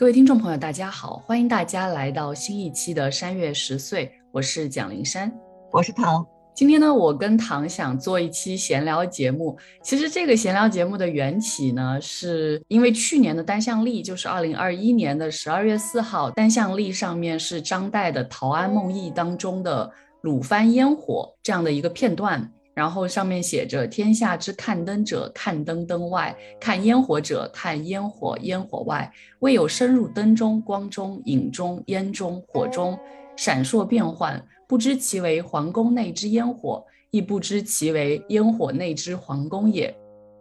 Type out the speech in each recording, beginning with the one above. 各位听众朋友大家好，欢迎大家来到新一期的山月十岁，我是蒋灵珊。我是唐。今天呢，我跟唐想做一期闲聊节目。其实这个闲聊节目的缘起呢，是因为去年的单向历，就是2021年的12月4号单向历上面是张岱的《陶庵梦忆》当中的鲁藩烟火这样的一个片段，然后上面写着天下之看灯者看灯灯外，看烟火者看烟火烟火外，未有深入灯中光中影中烟中火中闪烁变幻，不知其为皇宫内之烟火，亦不知其为烟火内之皇宫也。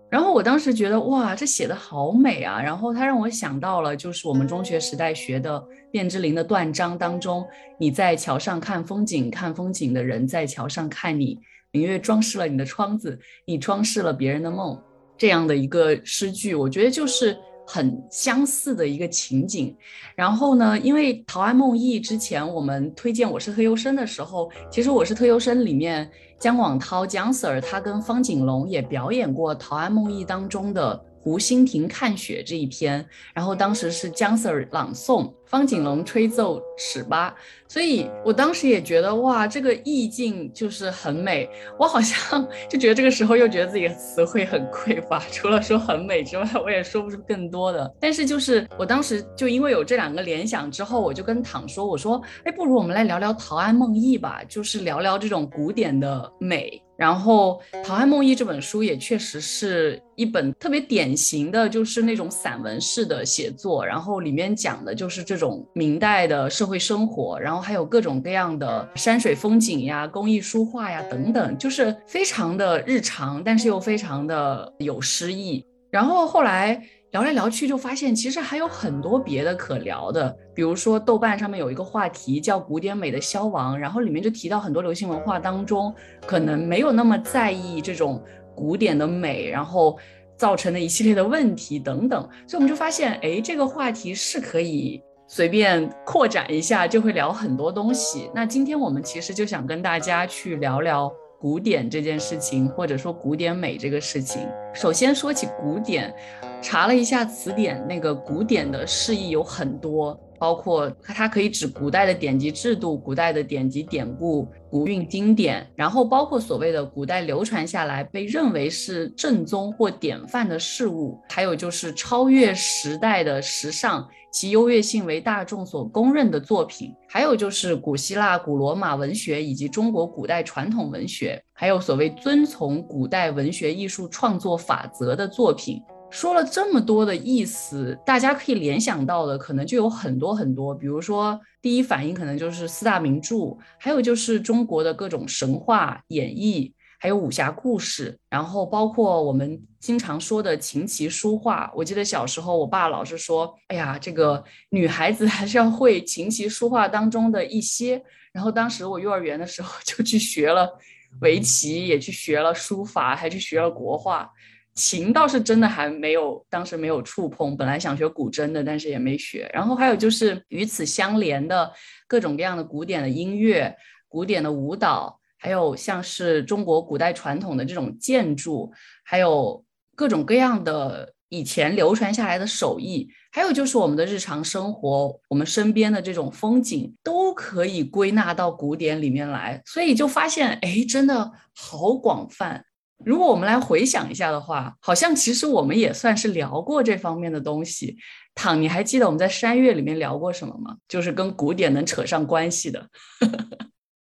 然后我当时觉得哇，这写得好美啊，然后它让我想到了就是我们中学时代学的卞之琳的断章当中，你在桥上看风景，看风景的人在桥上看你，明月装饰了你的窗子，你装饰了别人的梦，这样的一个诗句，我觉得就是很相似的一个情景。然后呢，因为《陶庵梦忆》之前我们推荐《我是特优生》的时候，其实《我是特优生》里面姜广涛姜 Sir 他跟方景龙也表演过《陶庵梦忆》当中的湖心亭看雪这一篇，然后当时是姜 Sir 朗诵，方景龙吹奏尺八，所以我当时也觉得哇，这个意境就是很美。我好像就觉得这个时候又觉得自己的词汇很匮乏，除了说很美之外我也说不出更多的。但是就是我当时就因为有这两个联想之后，我就跟唐说，我说哎，不如我们来聊聊《陶庵梦忆》吧，就是聊聊这种古典的美。然后《陶庵梦忆》这本书也确实是一本特别典型的就是那种散文式的写作，然后里面讲的就是这种明代的社会生活，然后还有各种各样的山水风景呀、工艺书画呀等等，就是非常的日常，但是又非常的有诗意。然后后来聊来聊去就发现其实还有很多别的可聊的，比如说豆瓣上面有一个话题叫古典美的消亡，然后里面就提到很多流行文化当中可能没有那么在意这种古典的美，然后造成的一系列的问题等等。所以我们就发现哎，这个话题是可以随便扩展一下就会聊很多东西。那今天我们其实就想跟大家去聊聊古典这件事情，或者说古典美这个事情。首先说起古典，查了一下词典，那个古典的释义有很多，包括它可以指古代的典籍制度、古代的典籍典故、古韵经典，然后包括所谓的古代流传下来被认为是正宗或典范的事物，还有就是超越时代的时尚，其优越性为大众所公认的作品，还有就是古希腊、古罗马文学以及中国古代传统文学，还有所谓遵从古代文学艺术创作法则的作品。说了这么多的意思，大家可以联想到的可能就有很多很多，比如说第一反应可能就是四大名著，还有就是中国的各种神话演绎，还有武侠故事，然后包括我们经常说的琴棋书画。我记得小时候我爸老是说哎呀，这个女孩子还是要会琴棋书画当中的一些，然后当时我幼儿园的时候就去学了围棋，也去学了书法，还去学了国画。琴倒是真的还没有，当时没有触碰，本来想学古筝的，但是也没学。然后还有就是与此相连的各种各样的古典的音乐、古典的舞蹈，还有像是中国古代传统的这种建筑，还有各种各样的以前流传下来的手艺，还有就是我们的日常生活，我们身边的这种风景都可以归纳到古典里面来。所以就发现哎，真的好广泛。如果我们来回想一下的话，好像其实我们也算是聊过这方面的东西。唐，你还记得我们在山月里面聊过什么吗？就是跟古典能扯上关系的。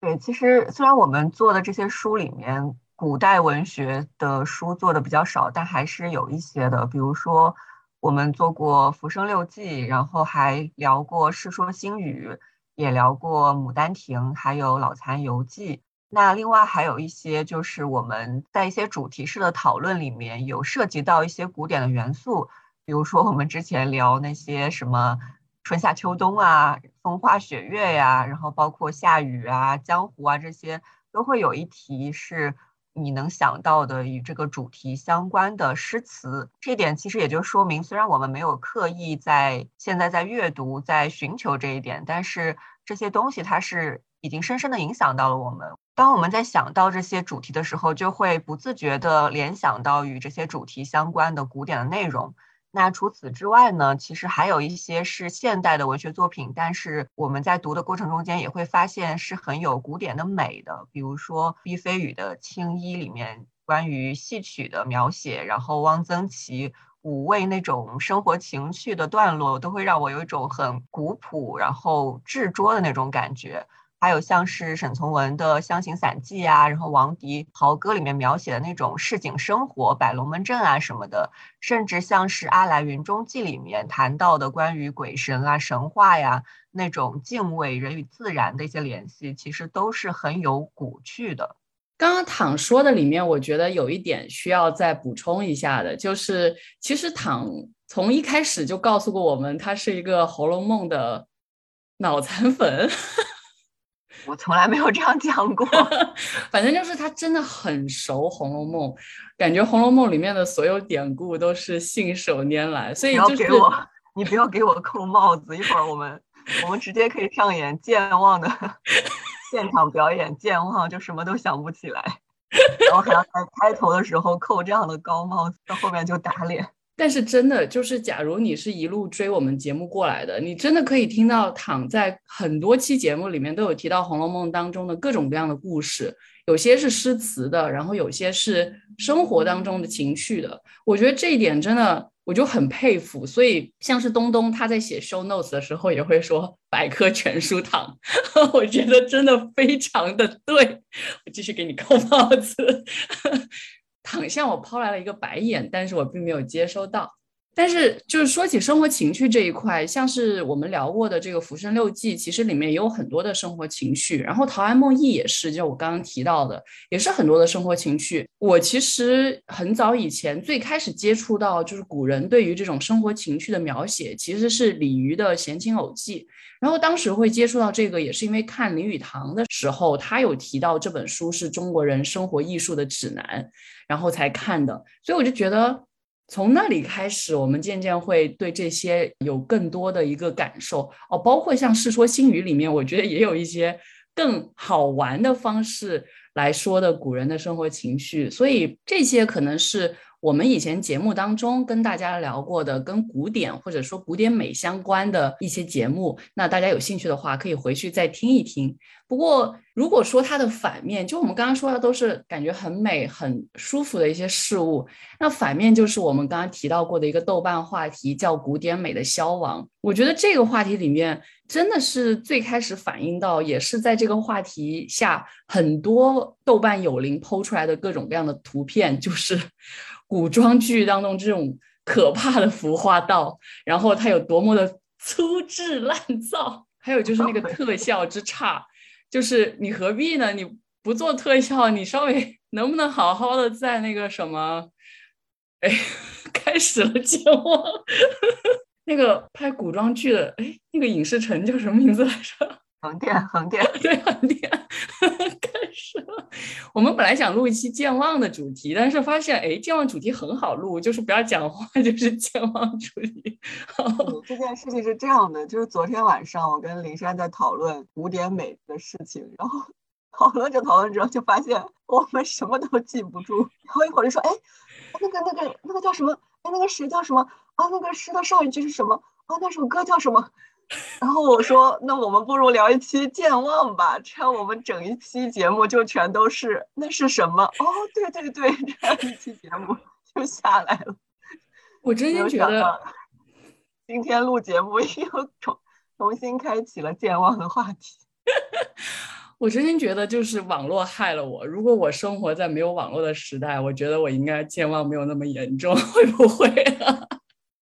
对，其实虽然我们做的这些书里面，古代文学的书做的比较少，但还是有一些的，比如说我们做过《浮生六记》，然后还聊过《世说新语》，也聊过《牡丹亭》，还有《老残游记》。那另外还有一些就是我们在一些主题式的讨论里面有涉及到一些古典的元素，比如说我们之前聊那些什么春夏秋冬啊、风花雪月呀、然后包括下雨啊、江湖啊，这些都会有一题是你能想到的与这个主题相关的诗词。这一点其实也就说明，虽然我们没有刻意在现在在阅读在寻求这一点，但是这些东西它是已经深深的影响到了我们。当我们在想到这些主题的时候，就会不自觉地联想到与这些主题相关的古典的内容。那除此之外呢，其实还有一些是现代的文学作品，但是我们在读的过程中间也会发现是很有古典的美的，比如说毕飞宇的《青衣》里面关于戏曲的描写，然后汪曾祺五味那种生活情趣的段落，都会让我有一种很古朴然后执着的那种感觉。还有像是沈从文的《湘行散记》啊，然后王迪《豪歌》里面描写的那种市井生活，摆龙门阵啊什么的，甚至像是《阿来云中记》里面谈到的关于鬼神啊、神话呀，那种敬畏人与自然的一些联系，其实都是很有古趣的。刚刚躺说的里面，我觉得有一点需要再补充一下的，就是其实躺从一开始就告诉过我们，他是一个《红楼梦》的脑残粉。我从来没有这样讲过反正就是他真的很熟《红楼梦》，感觉《红楼梦》里面的所有典故都是信手拈来，所以就是你不要给我扣帽子一会儿我们直接可以上演健忘的现场表演，健忘就什么都想不起来然后还要在开头的时候扣这样的高帽子，到后面就打脸。但是真的就是假如你是一路追我们节目过来的，你真的可以听到躺在很多期节目里面都有提到《红楼梦》当中的各种各样的故事，有些是诗词的，然后有些是生活当中的情绪的，我觉得这一点真的我就很佩服。所以像是东东他在写 show notes 的时候也会说百科全书躺我觉得真的非常的对，我继续给你扣帽子躺向我抛来了一个白眼，但是我并没有接收到。但是就是说起生活情趣这一块，像是我们聊过的这个《浮生六记》，其实里面也有很多的生活情趣，然后《陶庵梦忆》也是，就我刚刚提到的，也是很多的生活情趣。我其实很早以前最开始接触到就是古人对于这种生活情趣的描写，其实是李渔的《闲情偶记》，然后当时会接触到这个也是因为看林语堂的时候，他有提到这本书是中国人生活艺术的指南，然后才看的。所以我就觉得从那里开始我们渐渐会对这些有更多的一个感受，包括像《世说新语》里面，我觉得也有一些更好玩的方式来说的古人的生活情绪。所以这些可能是我们以前节目当中跟大家聊过的跟古典或者说古典美相关的一些节目，那大家有兴趣的话可以回去再听一听。不过如果说它的反面，就我们刚刚说的都是感觉很美很舒服的一些事物，那反面就是我们刚刚提到过的一个豆瓣话题叫古典美的消亡。我觉得这个话题里面真的是最开始反映到，也是在这个话题下很多豆瓣友邻po出来的各种各样的图片，就是古装剧当中这种可怕的服化道，然后它有多么的粗制滥造，还有就是那个特效之差就是你何必呢？你不做特效，你稍微能不能好好的在那个什么，哎，开始了节目那个拍古装剧的，哎，那个影视城叫什么名字来着？横店对，横店开始了。我们本来想录一期健忘的主题，但是发现哎，健忘主题很好录，就是不要讲话，就是健忘主题这件事情是这样的，就是昨天晚上我跟林珊在讨论古典美的事情，然后讨论之后就发现我们什么都记不住，然后一会儿就说哎，那个叫什么，哎，那个谁叫什么啊，那个诗的上一句是什么啊，那首歌叫什么然后我说那我们不如聊一期健忘吧，这样我们整一期节目就全都是那是什么哦，对，这样一期节目就下来了。我真心觉得今天录节目又重新开启了健忘的话题我真心觉得就是网络害了我，如果我生活在没有网络的时代，我觉得我应该健忘没有那么严重，会不会啊？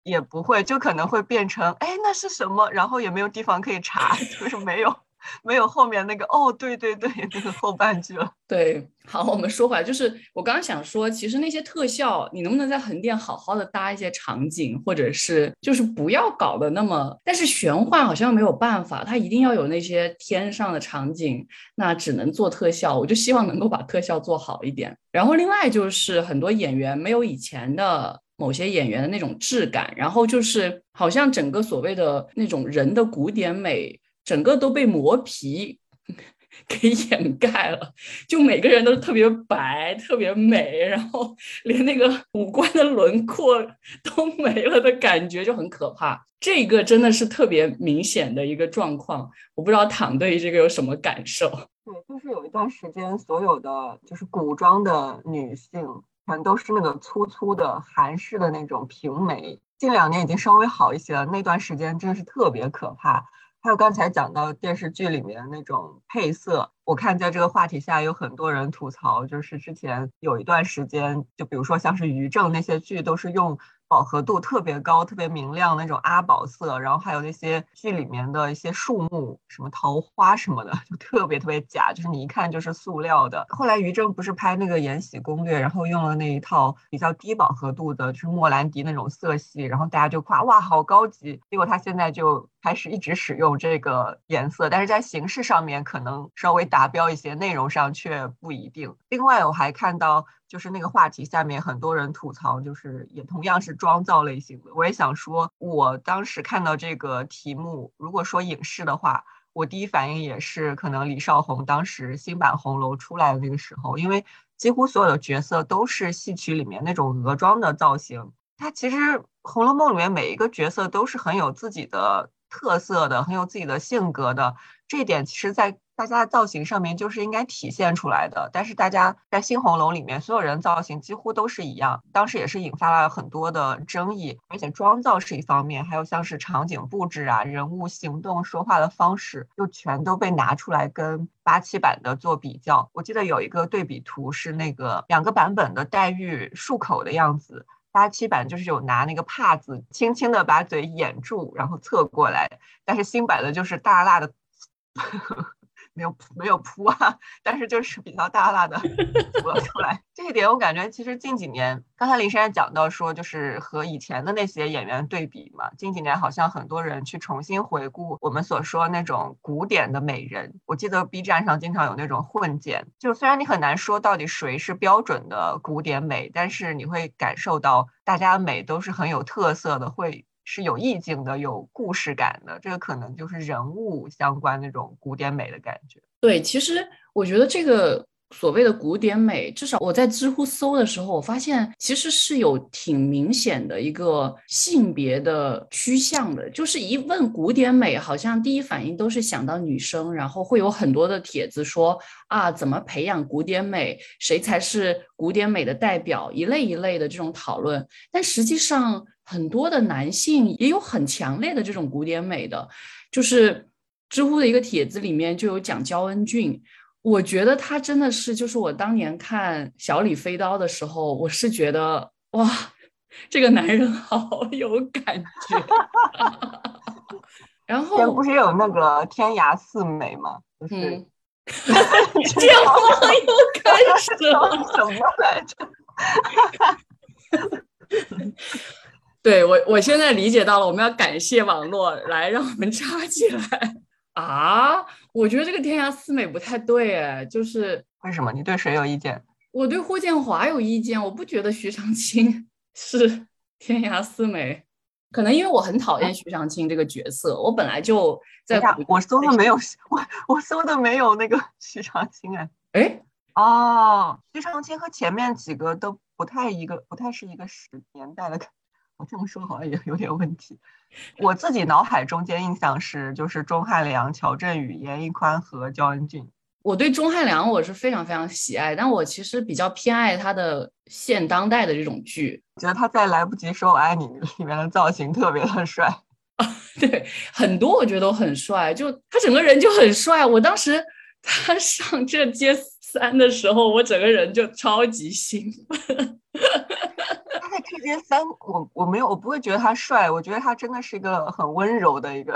也不会，就可能会变成哎那是什么，然后也没有地方可以查，就是没有后面那个哦对那个后半句了。对，好，我们说回来，就是我刚刚想说，其实那些特效你能不能在横店好好的搭一些场景，或者是就是不要搞得那么，但是玄幻好像没有办法，它一定要有那些天上的场景，那只能做特效，我就希望能够把特效做好一点。然后另外就是很多演员没有以前的某些演员的那种质感，然后就是好像整个所谓的那种人的古典美整个都被磨皮给掩盖了，就每个人都特别白特别美，然后连那个五官的轮廓都没了的感觉，就很可怕。这个真的是特别明显的一个状况，我不知道唐对于这个有什么感受。对，就是有一段时间所有的就是古装的女性全都是那个粗粗的韩式的那种平眉，近两年已经稍微好一些了，那段时间真的是特别可怕。还有刚才讲到电视剧里面那种配色，我看在这个话题下有很多人吐槽，就是之前有一段时间，就比如说像是于正那些剧都是用饱和度特别高特别明亮那种阿宝色，然后还有那些剧里面的一些树木什么桃花什么的就特别特别假，就是你一看就是塑料的。后来于正不是拍那个延禧攻略，然后用了那一套比较低饱和度的就是莫兰迪那种色系，然后大家就夸哇好高级，结果他现在就开始一直使用这个颜色，但是在形式上面可能稍微达标一些，内容上却不一定。另外我还看到就是那个话题下面很多人吐槽，就是也同样是妆造类型的。我也想说，我当时看到这个题目，如果说影视的话，我第一反应也是可能李少红当时新版红楼出来的那个时候，因为几乎所有的角色都是戏曲里面那种额妆的造型。它其实《红楼梦》里面每一个角色都是很有自己的特色的，很有自己的性格的，这一点其实在大家的造型上面就是应该体现出来的，但是大家在新红楼里面所有人造型几乎都是一样，当时也是引发了很多的争议。而且妆造是一方面，还有像是场景布置啊、人物行动说话的方式就全都被拿出来跟87版的做比较。我记得有一个对比图是那个两个版本的黛玉漱口的样子，87版就是有拿那个帕子轻轻的把嘴掩住然后侧过来，但是新版的就是大辣的没有扑啊，但是就是比较大辣的扑了出来。这一点我感觉其实近几年，刚才林珊讲到说就是和以前的那些演员对比嘛，近几年好像很多人去重新回顾我们所说那种古典的美人。我记得 B 站上经常有那种混剪，就是虽然你很难说到底谁是标准的古典美，但是你会感受到大家美都是很有特色的，会是有意境的，有故事感的，这个可能就是人物相关那种古典美的感觉。对，其实我觉得这个所谓的古典美，至少我在知乎搜的时候，我发现其实是有挺明显的一个性别的趋向的，就是一问古典美，好像第一反应都是想到女生，然后会有很多的帖子说啊，怎么培养古典美，谁才是古典美的代表，一类一类的这种讨论。但实际上很多的男性也有很强烈的这种古典美的，就是知乎的一个帖子里面就有讲焦恩俊，我觉得他真的是，就是我当年看小李飞刀的时候，我是觉得哇，这个男人好有感觉。然后不是有那个天涯四美吗？就是这样好有感受什么来着？对，我现在理解到了，我们要感谢网络来让我们插起来。啊，我觉得这个天涯四美不太对，哎，就是为什么？你对谁有意见？我对霍建华有意见，我不觉得徐长卿是天涯四美，可能因为我很讨厌徐长卿这个角色，我本来就在我搜的没有那个徐长卿，哎，哦，徐长卿和前面几个都不太是一个时年代的感觉。我这么说好像也有点问题。我自己脑海中间印象是，就是钟汉良、乔振宇、严屹宽和焦恩俊。我对钟汉良我是非常非常喜爱，但我其实比较偏爱他的现当代的这种剧。觉得他在《来不及说我爱你》里面的造型特别的帅。啊，对，很多我觉得都很帅，就他整个人就很帅。我当时他上这接3的时候，我整个人就超级兴奋。这些三，我不会觉得他帅，我觉得他真的是一个很温柔的一个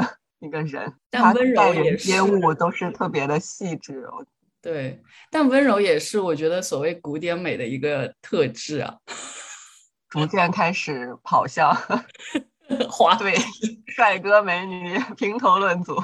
人，但温柔也是，他待人接物都是特别的细致。对，但温柔也是我觉得所谓古典美的一个特质啊，逐渐开始跑向华对帅哥美女评头论足。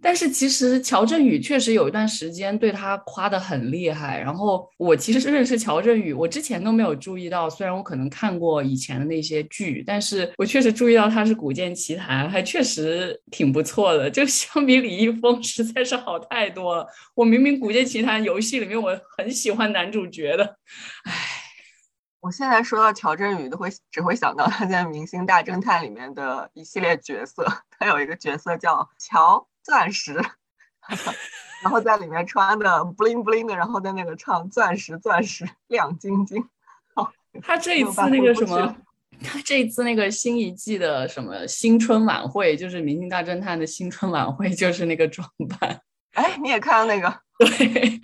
但是其实乔振宇确实有一段时间对他夸得很厉害，然后我其实认识乔振宇，我之前都没有注意到，虽然我可能看过以前的那些剧，但是我确实注意到他是古剑奇谭，还确实挺不错的，就相比李易峰实在是好太多了。我明明古剑奇谭游戏里面我很喜欢男主角的，唉。我现在说到乔振宇只会想到他在《明星大侦探》里面的一系列角色，他有一个角色叫乔钻石，然后在里面穿的 bling bling 的，然后在那个唱钻石钻石亮晶晶。他这一次那个什么，他这一次那个新一季的什么新春晚会，就是《明星大侦探》的新春晚会，就是那个装扮。哎，你也看到那个？对。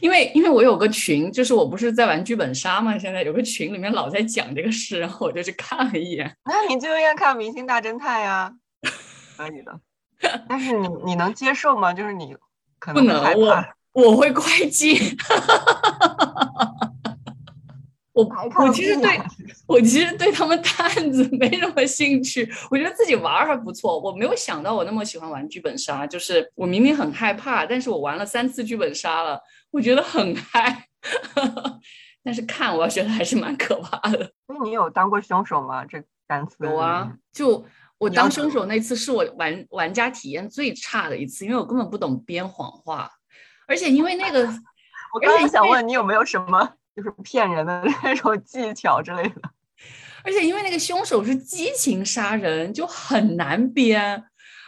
因为我有个群，就是我不是在玩剧本杀嘛，现在有个群里面老在讲这个事，然后我就去看了一眼。那你就应该看《明星大侦探》呀，可以的。但是你能接受吗？就是你可能会害怕。不能，我会会计。我其实对他们探子没什么兴趣，我觉得自己玩还不错。我没有想到我那么喜欢玩剧本杀，就是我明明很害怕，但是我玩了3次剧本杀了，我觉得很嗨。但是看我觉得还是蛮可怕的。所以你有当过凶手吗？这3次有啊，就我当凶手那次是我玩家体验最差的一次，因为我根本不懂编谎话，而且因为那个，我刚刚想问你有没有什么。就是骗人的那种技巧之类的，而且因为那个凶手是激情杀人，就很难编，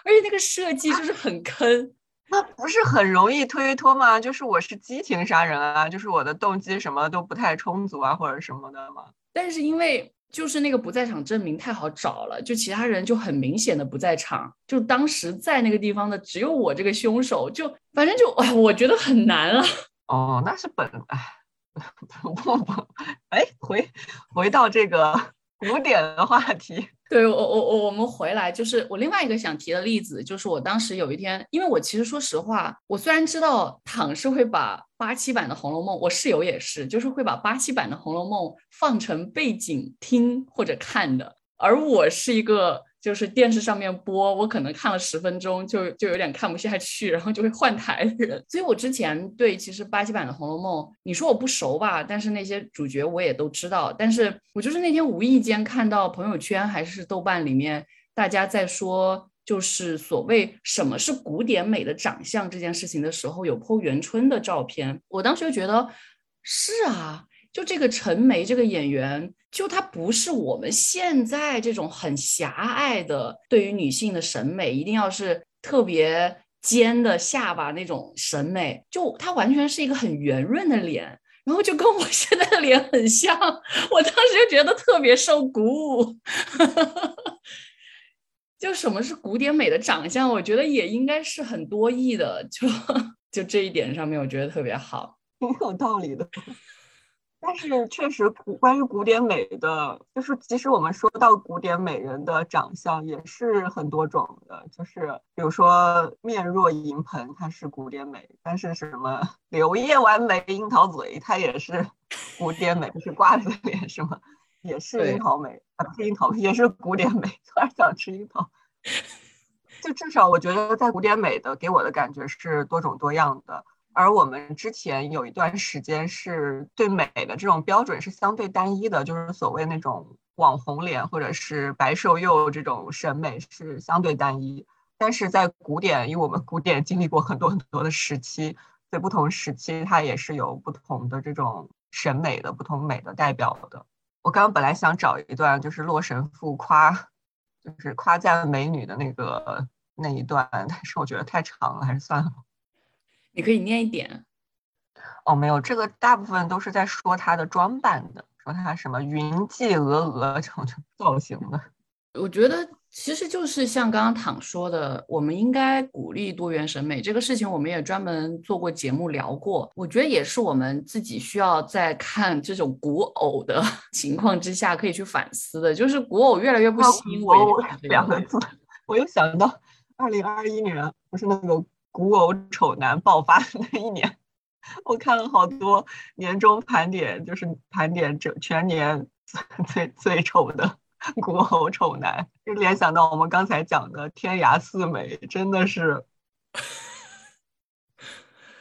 而且那个设计就是很坑。那不是很容易推脱吗？就是我是激情杀人啊，就是我的动机什么都不太充足啊，或者什么的嘛。但是因为就是那个不在场证明太好找了，就其他人就很明显的不在场，就当时在那个地方的只有我这个凶手，就反正就我觉得很难了。哦，那是哎，回到这个古典的话题。对，我们回来，就是我另外一个想提的例子，就是我当时有一天，因为我其实说实话，我虽然知道躺是会把87版的《红楼梦》，我室友也是，就是会把87版的《红楼梦》放成背景听或者看的，而我是一个就是电视上面播，我可能看了10分钟就有点看不下去，然后就会换台的人。所以我之前对其实87版的《红楼梦》，你说我不熟吧，但是那些主角我也都知道。但是我就是那天无意间看到朋友圈还是豆瓣里面大家在说，就是所谓什么是古典美的长相这件事情的时候，有 po 元春的照片，我当时就觉得是啊。就这个陈梅这个演员，就她不是我们现在这种很狭隘的对于女性的审美，一定要是特别尖的下巴那种审美，就她完全是一个很圆润的脸，然后就跟我现在的脸很像，我当时就觉得特别受鼓舞。就什么是古典美的长相，我觉得也应该是很多义的，就这一点上面我觉得特别好，挺有道理的。但是确实关于古典美的，就是其实我们说到古典美人的长相也是很多种的，就是比如说面若银盆它是古典美，但是什么柳叶弯眉樱桃嘴它也是古典美，就是瓜子脸什么也是樱桃美，不是樱桃也是古典美，突然想吃樱桃。就至少我觉得在古典美的给我的感觉是多种多样的，而我们之前有一段时间是对美的这种标准是相对单一的，就是所谓那种网红脸或者是白瘦幼这种审美是相对单一。但是在古典，因为我们古典经历过很多很多的时期，所以不同时期它也是有不同的这种审美的不同美的代表的。我刚刚本来想找一段就是洛神赋夸赞美女的那一段，但是我觉得太长了，还是算了。你可以念一点。哦，没有，这个大部分都是在说她的装扮的，说她什么云髻鹅这种造型的。我觉得其实就是像刚刚躺说的，我们应该鼓励多元审美这个事情，我们也专门做过节目聊过。我觉得也是我们自己需要在看这种古偶的情况之下可以去反思的，就是古偶越来越不吸引我。2个字，我又想到2021年不是那个古偶丑男爆发那一年，我看了好多年终盘点，就是盘点整全年最丑的古偶丑男，就联想到我们刚才讲的天涯四美，真的是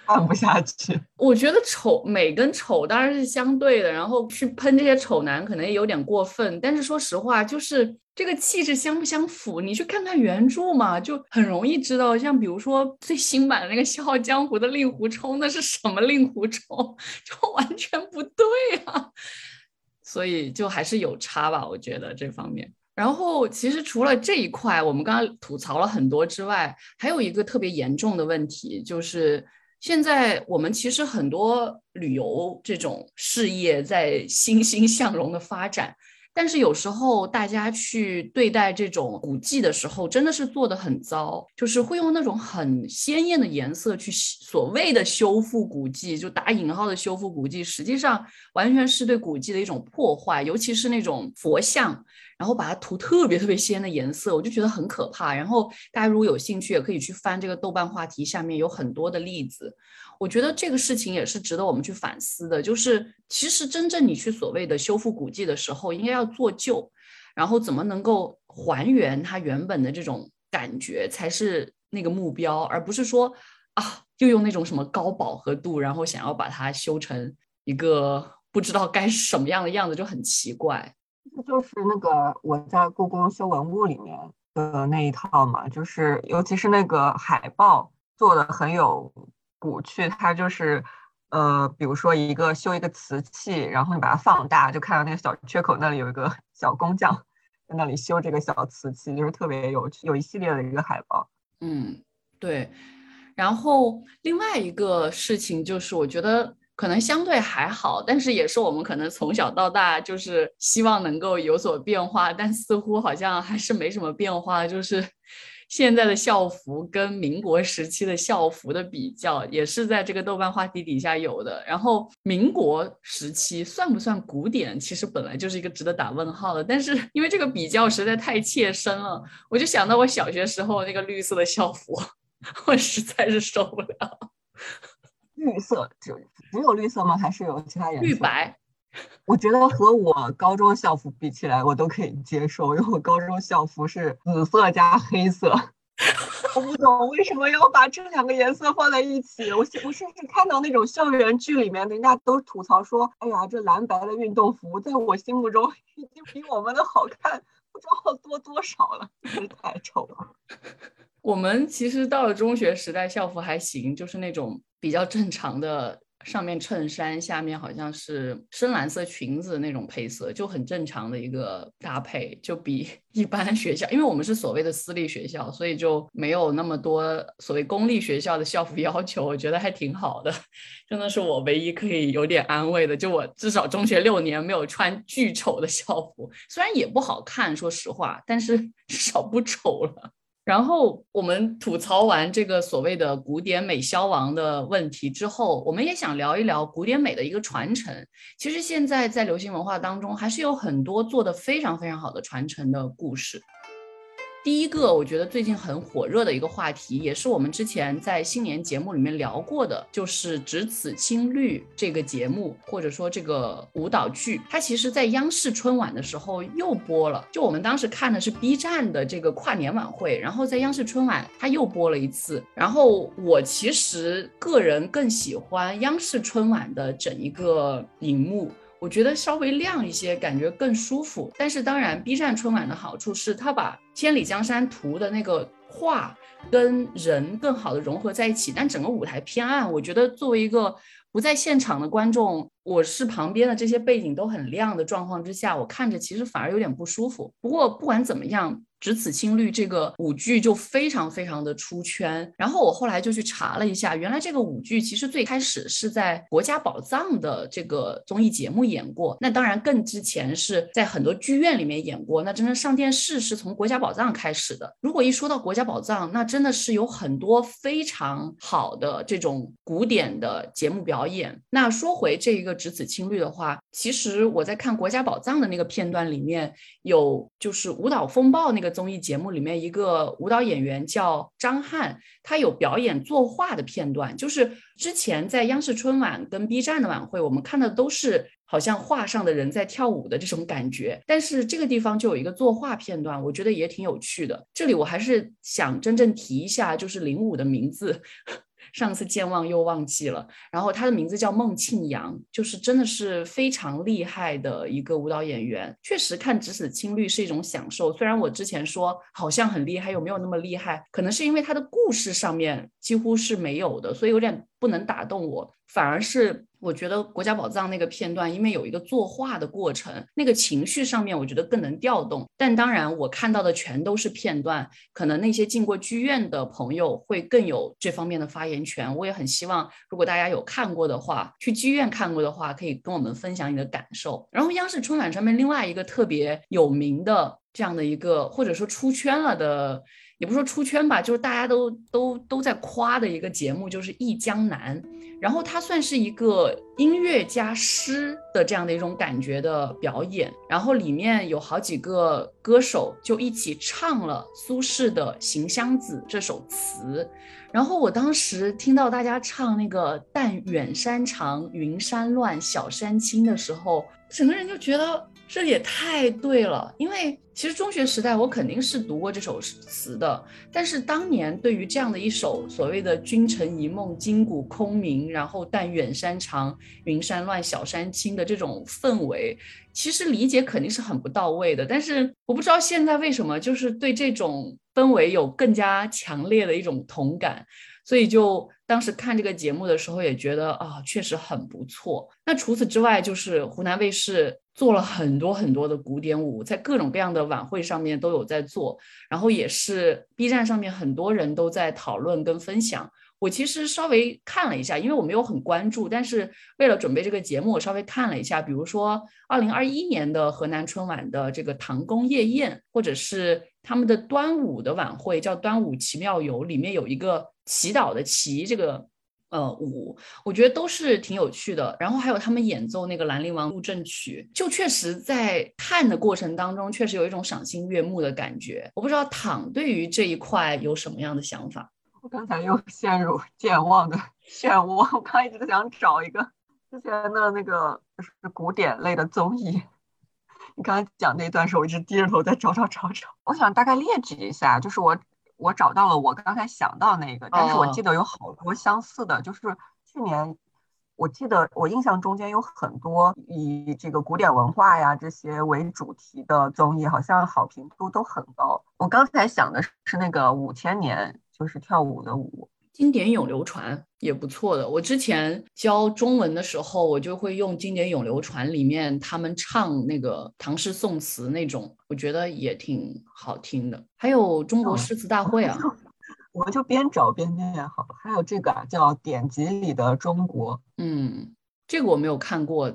看不下去。我觉得丑美跟丑当然是相对的，然后去喷这些丑男可能也有点过分，但是说实话就是这个气质相不相符，你去看看原著嘛，就很容易知道。像比如说最新版的那个《笑傲江湖》的令狐冲，那是什么令狐冲，就完全不对啊，所以就还是有差吧，我觉得这方面。然后其实除了这一块我们刚刚吐槽了很多之外，还有一个特别严重的问题，就是现在我们其实很多旅游这种事业在欣欣向荣的发展，但是有时候大家去对待这种古迹的时候真的是做得很糟，就是会用那种很鲜艳的颜色去所谓的修复古迹，就打引号的修复古迹，实际上完全是对古迹的一种破坏，尤其是那种佛像，然后把它涂特别特别鲜的颜色，我就觉得很可怕。然后大家如果有兴趣也可以去翻这个豆瓣话题，下面有很多的例子。我觉得这个事情也是值得我们去反思的，就是其实真正你去所谓的修复古迹的时候应该要做旧，然后怎么能够还原它原本的这种感觉才是那个目标，而不是说啊，又用那种什么高饱和度然后想要把它修成一个不知道该什么样的样子，就很奇怪。就是那个我在故宫修文物里面的那一套嘛，就是尤其是那个海报做的很有古趣，它就是比如说一个修一个瓷器，然后你把它放大，就看到那个小缺口那里有一个小工匠在那里修这个小瓷器，就是特别有趣，有一系列的一个海报。嗯，对。然后另外一个事情就是我觉得可能相对还好，但是也是我们可能从小到大就是希望能够有所变化，但似乎好像还是没什么变化，就是现在的校服跟民国时期的校服的比较也是在这个豆瓣话题底下有的。然后民国时期算不算古典，其实本来就是一个值得打问号的，但是因为这个比较实在太切身了，我就想到我小学时候那个绿色的校服，我实在是受不了。绿色只有绿色吗？还是有其他颜色？绿白，我觉得和我高中校服比起来我都可以接受，因为我高中校服是紫色加黑色。我不懂为什么要把这两个颜色放在一起。我甚至看到那种校园剧里面人家都吐槽说，哎呀，这蓝白的运动服在我心目中已经比我们的好看不知道多多少了，真的太丑了。我们其实到了中学时代校服还行，就是那种比较正常的，上面衬衫下面好像是深蓝色裙子那种配色，就很正常的一个搭配，就比一般学校，因为我们是所谓的私立学校，所以就没有那么多所谓公立学校的校服要求，我觉得还挺好的。真的是我唯一可以有点安慰的，就我至少中学6年没有穿巨丑的校服，虽然也不好看说实话，但是至少不丑了。然后我们吐槽完这个所谓的古典美消亡的问题之后，我们也想聊一聊古典美的一个传承。其实现在在流行文化当中还是有很多做得非常非常好的传承的故事。第一个我觉得最近很火热的一个话题，也是我们之前在新年节目里面聊过的，就是《只此青绿》这个节目，或者说这个舞蹈剧，它其实在央视春晚的时候又播了，就我们当时看的是 B 站的这个跨年晚会，然后在央视春晚它又播了一次。然后我其实个人更喜欢央视春晚的整一个荧幕，我觉得稍微亮一些感觉更舒服。但是当然 B 站春晚的好处是它把千里江山图的那个画跟人更好的融合在一起，但整个舞台偏暗，我觉得作为一个不在现场的观众，我是旁边的这些背景都很亮的状况之下，我看着其实反而有点不舒服。不过不管怎么样，《只此青绿》这个舞剧就非常非常的出圈。然后我后来就去查了一下，原来这个舞剧其实最开始是在国家宝藏的这个综艺节目演过，那当然更之前是在很多剧院里面演过，那真正上电视是从国家宝藏开始的。如果一说到国家宝藏，那真的是有很多非常好的这种古典的节目表演。那说回这一个质子青绿的话，其实我在看国家宝藏的那个片段里面有，就是舞蹈风暴那个综艺节目里面一个舞蹈演员叫张翰，他有表演作画的片段。就是之前在央视春晚跟 B 站的晚会我们看的都是好像画上的人在跳舞的这种感觉，但是这个地方就有一个作画片段，我觉得也挺有趣的。这里我还是想真正提一下，就是林武的名字上次健忘又忘记了，然后他的名字叫孟庆阳，就是真的是非常厉害的一个舞蹈演员。确实看质子青绿是一种享受，虽然我之前说好像很厉害有没有那么厉害，可能是因为他的故事上面几乎是没有的，所以有点不能打动我。反而是我觉得国家宝藏那个片段，因为有一个作画的过程，那个情绪上面我觉得更能调动。但当然我看到的全都是片段，可能那些进过剧院的朋友会更有这方面的发言权。我也很希望如果大家有看过的话，去剧院看过的话，可以跟我们分享你的感受。然后央视春晚上面另外一个特别有名的这样的一个，或者说出圈了的，也不说出圈吧，就是大家都在夸的一个节目，就是《忆江南》。然后它算是一个音乐加诗的这样的一种感觉的表演，然后里面有好几个歌手就一起唱了苏轼的《行香子》这首词。然后我当时听到大家唱那个但远山长云山乱小山青的时候，整个人就觉得这也太对了。因为其实中学时代我肯定是读过这首词的，但是当年对于这样的一首所谓的君臣一梦今古空明，然后但远山长云山乱小山青的这种氛围，其实理解肯定是很不到位的。但是我不知道现在为什么就是对这种氛围有更加强烈的一种同感，所以就当时看这个节目的时候也觉得啊，确实很不错。那除此之外，就是湖南卫视做了很多很多的古典舞，在各种各样的晚会上面都有在做，然后也是 B 站上面很多人都在讨论跟分享。我其实稍微看了一下，因为我没有很关注，但是为了准备这个节目我稍微看了一下，比如说2021年的河南春晚的这个唐宫夜宴，或者是他们的端午的晚会叫端午奇妙游，里面有一个祈祷的祈这个舞，我觉得都是挺有趣的。然后还有他们演奏那个《兰陵王入阵曲》，就确实在看的过程当中确实有一种赏心悦目的感觉。我不知道躺对于这一块有什么样的想法。我刚才又陷入健忘的漩涡，我刚才一直想找一个之前的那个就是古典类的综艺，你刚才讲那段时候我一直低着头在找。我想大概列举一下，就是我找到了我刚才想到那个，但是我记得有好多相似的，就是去年我记得我印象中间有很多以这个古典文化呀这些为主题的综艺，好像好评度都很高。我刚才想的是那个5000年，就是跳舞的舞，经典咏流传也不错的。我之前教中文的时候我就会用经典咏流传里面他们唱那个唐诗宋词那种，我觉得也挺好听的。还有中国诗词大会啊，我就边找边念好了。还有这个叫典籍里的中国，这个我没有看过，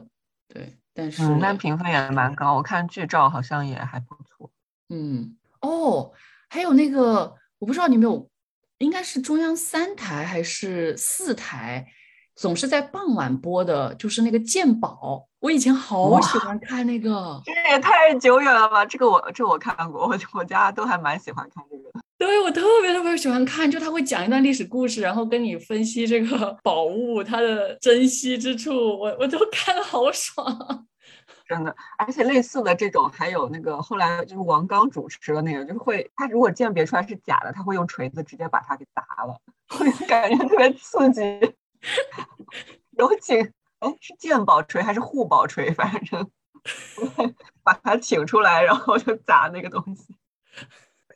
对，但是那评分也蛮高，我看剧照好像也还不错。还有那个我不知道你有没有，应该是中央3台还是4台，总是在傍晚播的，就是那个鉴宝。我以前好喜欢看那个，这也太久远了吧！这个我看过，我家都还蛮喜欢看这个的。对，我特别喜欢看，就他会讲一段历史故事，然后跟你分析这个宝物它的珍惜之处，我都看得好爽。真的，而且类似的这种还有那个后来就是王刚主持的那个，就是会他如果鉴别出来是假的，他会用锤子直接把它给砸了，我感觉特别刺激。有请，是鉴宝锤还是护宝锤？反正把它请出来，然后就砸那个东西。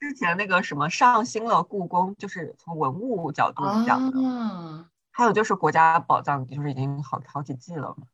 之前那个什么上新了故宫，就是从文物角度讲的，还有就是国家宝藏，就是已经好几季了嘛。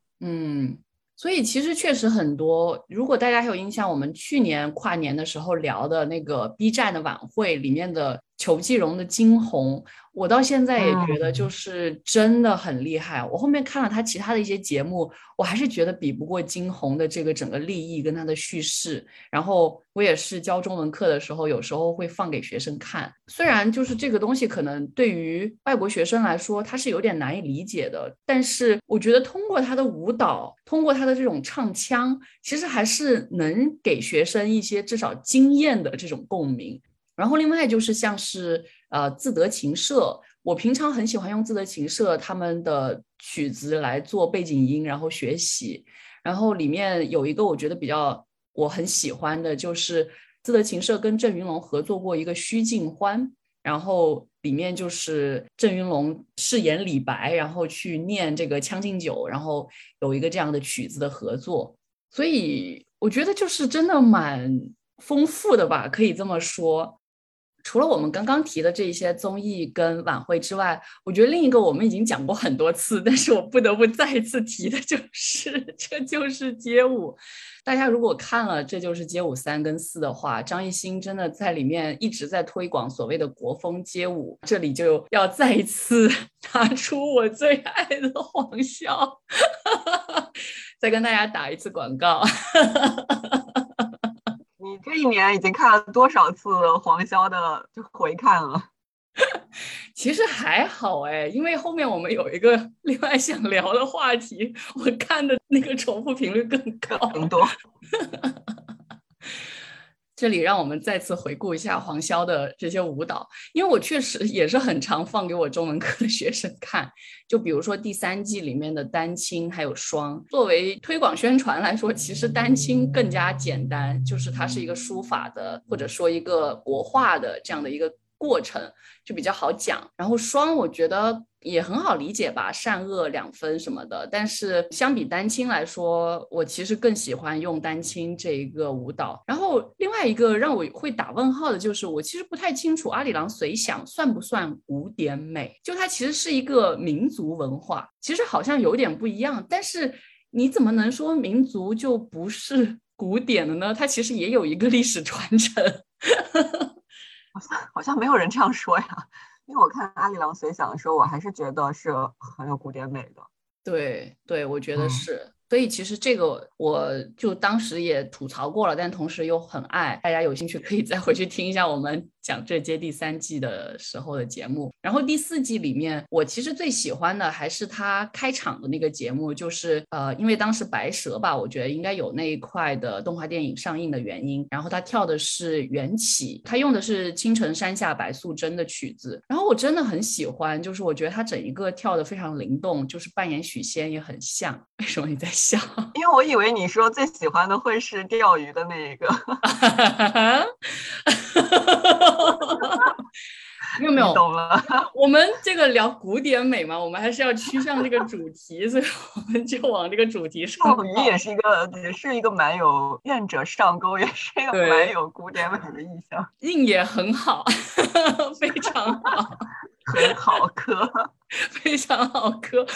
所以其实确实很多，如果大家还有印象，我们去年跨年的时候聊的那个 B 站的晚会里面的裘继戎的惊鸿，我到现在也觉得就是真的很厉害。我后面看了他其他的一些节目，我还是觉得比不过惊鸿的这个整个立意跟他的叙事。然后我也是教中文课的时候，有时候会放给学生看。虽然就是这个东西可能对于外国学生来说，它是有点难以理解的，但是我觉得通过他的舞蹈，通过他的这种唱腔，其实还是能给学生一些至少经验的这种共鸣。然后另外就是像是自得琴社，我平常很喜欢用自得琴社他们的曲子来做背景音，然后学习。然后里面有一个我觉得比较我很喜欢的，就是自得琴社跟郑云龙合作过一个《须尽欢》，然后里面就是郑云龙饰演李白，然后去念这个《将进酒》，然后有一个这样的曲子的合作。所以我觉得就是真的蛮丰富的吧，可以这么说。除了我们刚刚提的这些综艺跟晚会之外，我觉得另一个我们已经讲过很多次，但是我不得不再一次提的就是这就是街舞。大家如果看了这就是街舞3跟4的话，张艺兴真的在里面一直在推广所谓的国风街舞。这里就要再一次拿出我最爱的黄潇再跟大家打一次广告你这一年已经看了多少次黄潇的就回看了？其实还好哎，因为后面我们有一个另外想聊的话题，我看的那个重复频率更高更多这里让我们再次回顾一下黄潇的这些舞蹈，因为我确实也是很常放给我中文课的学生看，就比如说第三季里面的单亲还有双，作为推广宣传来说，其实单亲更加简单，就是它是一个书法的或者说一个国画的这样的一个过程，就比较好讲。然后双我觉得也很好理解吧，善恶两分什么的，但是相比单亲来说，我其实更喜欢用单亲这一个舞蹈。然后另外一个让我会打问号的就是，我其实不太清楚阿里郎随想算不算古典美，就它其实是一个民族文化，其实好像有点不一样，但是你怎么能说民族就不是古典的呢？它其实也有一个历史传承好像没有人这样说呀，因为我看阿里郎随想的时候，我还是觉得是很有古典美的。对对，我觉得是。所以其实这个我就当时也吐槽过了，但同时又很爱。大家有兴趣可以再回去听一下我们讲这届第三季的时候的节目。然后第四季里面，我其实最喜欢的还是他开场的那个节目，就是因为当时白蛇吧，我觉得应该有那一块的动画电影上映的原因，然后他跳的是缘起，他用的是青城山下白素贞的曲子，然后我真的很喜欢，就是我觉得他整一个跳的非常灵动，就是扮演许仙也很像。为什么你在笑？因为我以为你说最喜欢的会是钓鱼的那一个没有你懂了。我们这个聊古典美嘛，我们还是要趋向这个主题所以我们就往这个主题上。钓鱼也是一个蛮有愿者上钩，也是一个蛮有古典美的意象。硬也很好非常好很好磕非常好磕。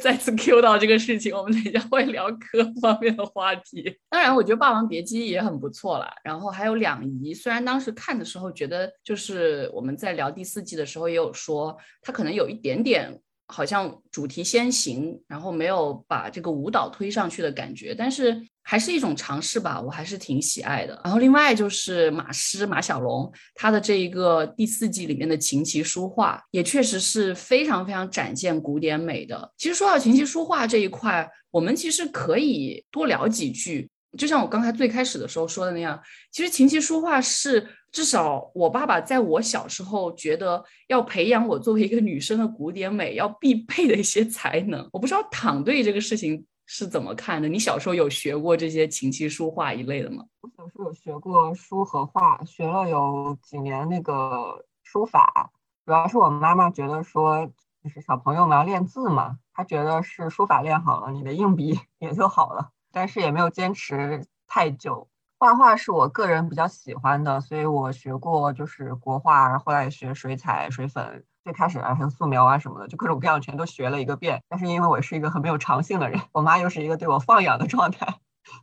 再次 Q 到这个事情，我们等一下会聊磕方面的话题。当然我觉得《霸王别姬》也很不错啦，然后还有两仪，虽然当时看的时候觉得，就是我们在聊第四季的时候也有说，它可能有一点点好像主题先行，然后没有把这个舞蹈推上去的感觉，但是还是一种尝试吧，我还是挺喜爱的。然后另外就是马师马小龙，他的这一个第四季里面的琴棋书画也确实是非常非常展现古典美的。其实说到琴棋书画这一块，我们其实可以多聊几句，就像我刚才最开始的时候说的那样，其实琴棋书画是至少我爸爸在我小时候觉得要培养我作为一个女生的古典美要必备的一些才能。我不知道躺对这个事情是怎么看的？你小时候有学过这些琴棋书画一类的吗？我小时候有学过书和画，学了有几年那个书法，主要是我妈妈觉得说，就是小朋友们要练字嘛，她觉得是书法练好了，你的硬笔也就好了，但是也没有坚持太久。画画是我个人比较喜欢的，所以我学过就是国画，后来学水彩、水粉，最开始还有素描啊什么的，就各种各样全都学了一个遍。但是因为我是一个很没有长性的人，我妈又是一个对我放养的状态，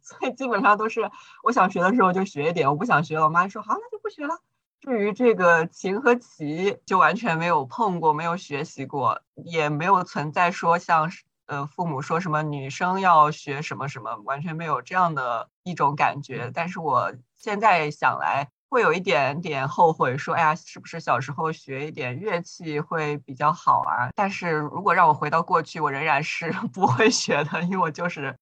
所以基本上都是我想学的时候就学一点，我不想学了，我妈说好，那就不学了。至于这个琴和棋就完全没有碰过，没有学习过，也没有存在说像父母说什么女生要学什么什么，完全没有这样的一种感觉。但是我现在想来会有一点点后悔，说哎呀，是不是小时候学一点乐器会比较好啊。但是如果让我回到过去，我仍然是不会学的，因为我就是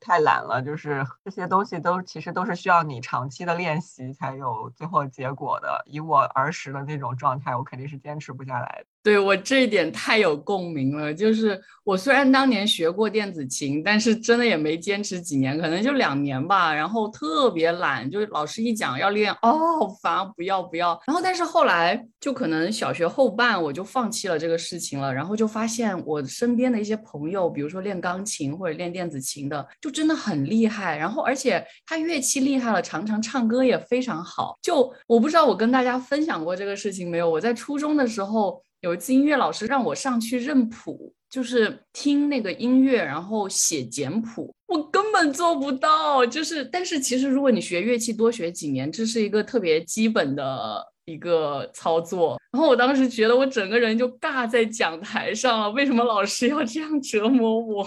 太懒了，就是这些东西都其实都是需要你长期的练习才有最后结果的，以我儿时的那种状态我肯定是坚持不下来的。对，我这一点太有共鸣了，就是我虽然当年学过电子琴，但是真的也没坚持几年，可能就2年吧，然后特别懒，就是老师一讲要练，好烦，不要，然后但是后来就可能小学后半我就放弃了这个事情了，然后就发现我身边的一些朋友，比如说练钢琴或者练电子琴的就真的很厉害，然后而且他乐器厉害了，常常唱歌也非常好。就我不知道我跟大家分享过这个事情没有，我在初中的时候有一次音乐老师让我上去认谱，就是听那个音乐然后写简谱，我根本做不到。就是但是其实如果你学乐器多学几年，这是一个特别基本的一个操作，然后我当时觉得我整个人就尬在讲台上了，为什么老师要这样折磨我。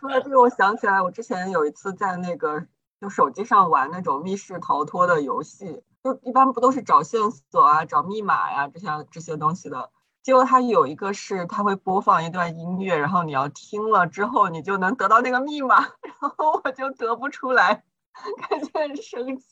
说到这个我想起来，我之前有一次在那个就手机上玩那种密室逃脱的游戏，就一般不都是找线索啊找密码呀、这些东西的，结果它有一个是它会播放一段音乐，然后你要听了之后你就能得到那个密码，然后我就得不出来，感觉很生气。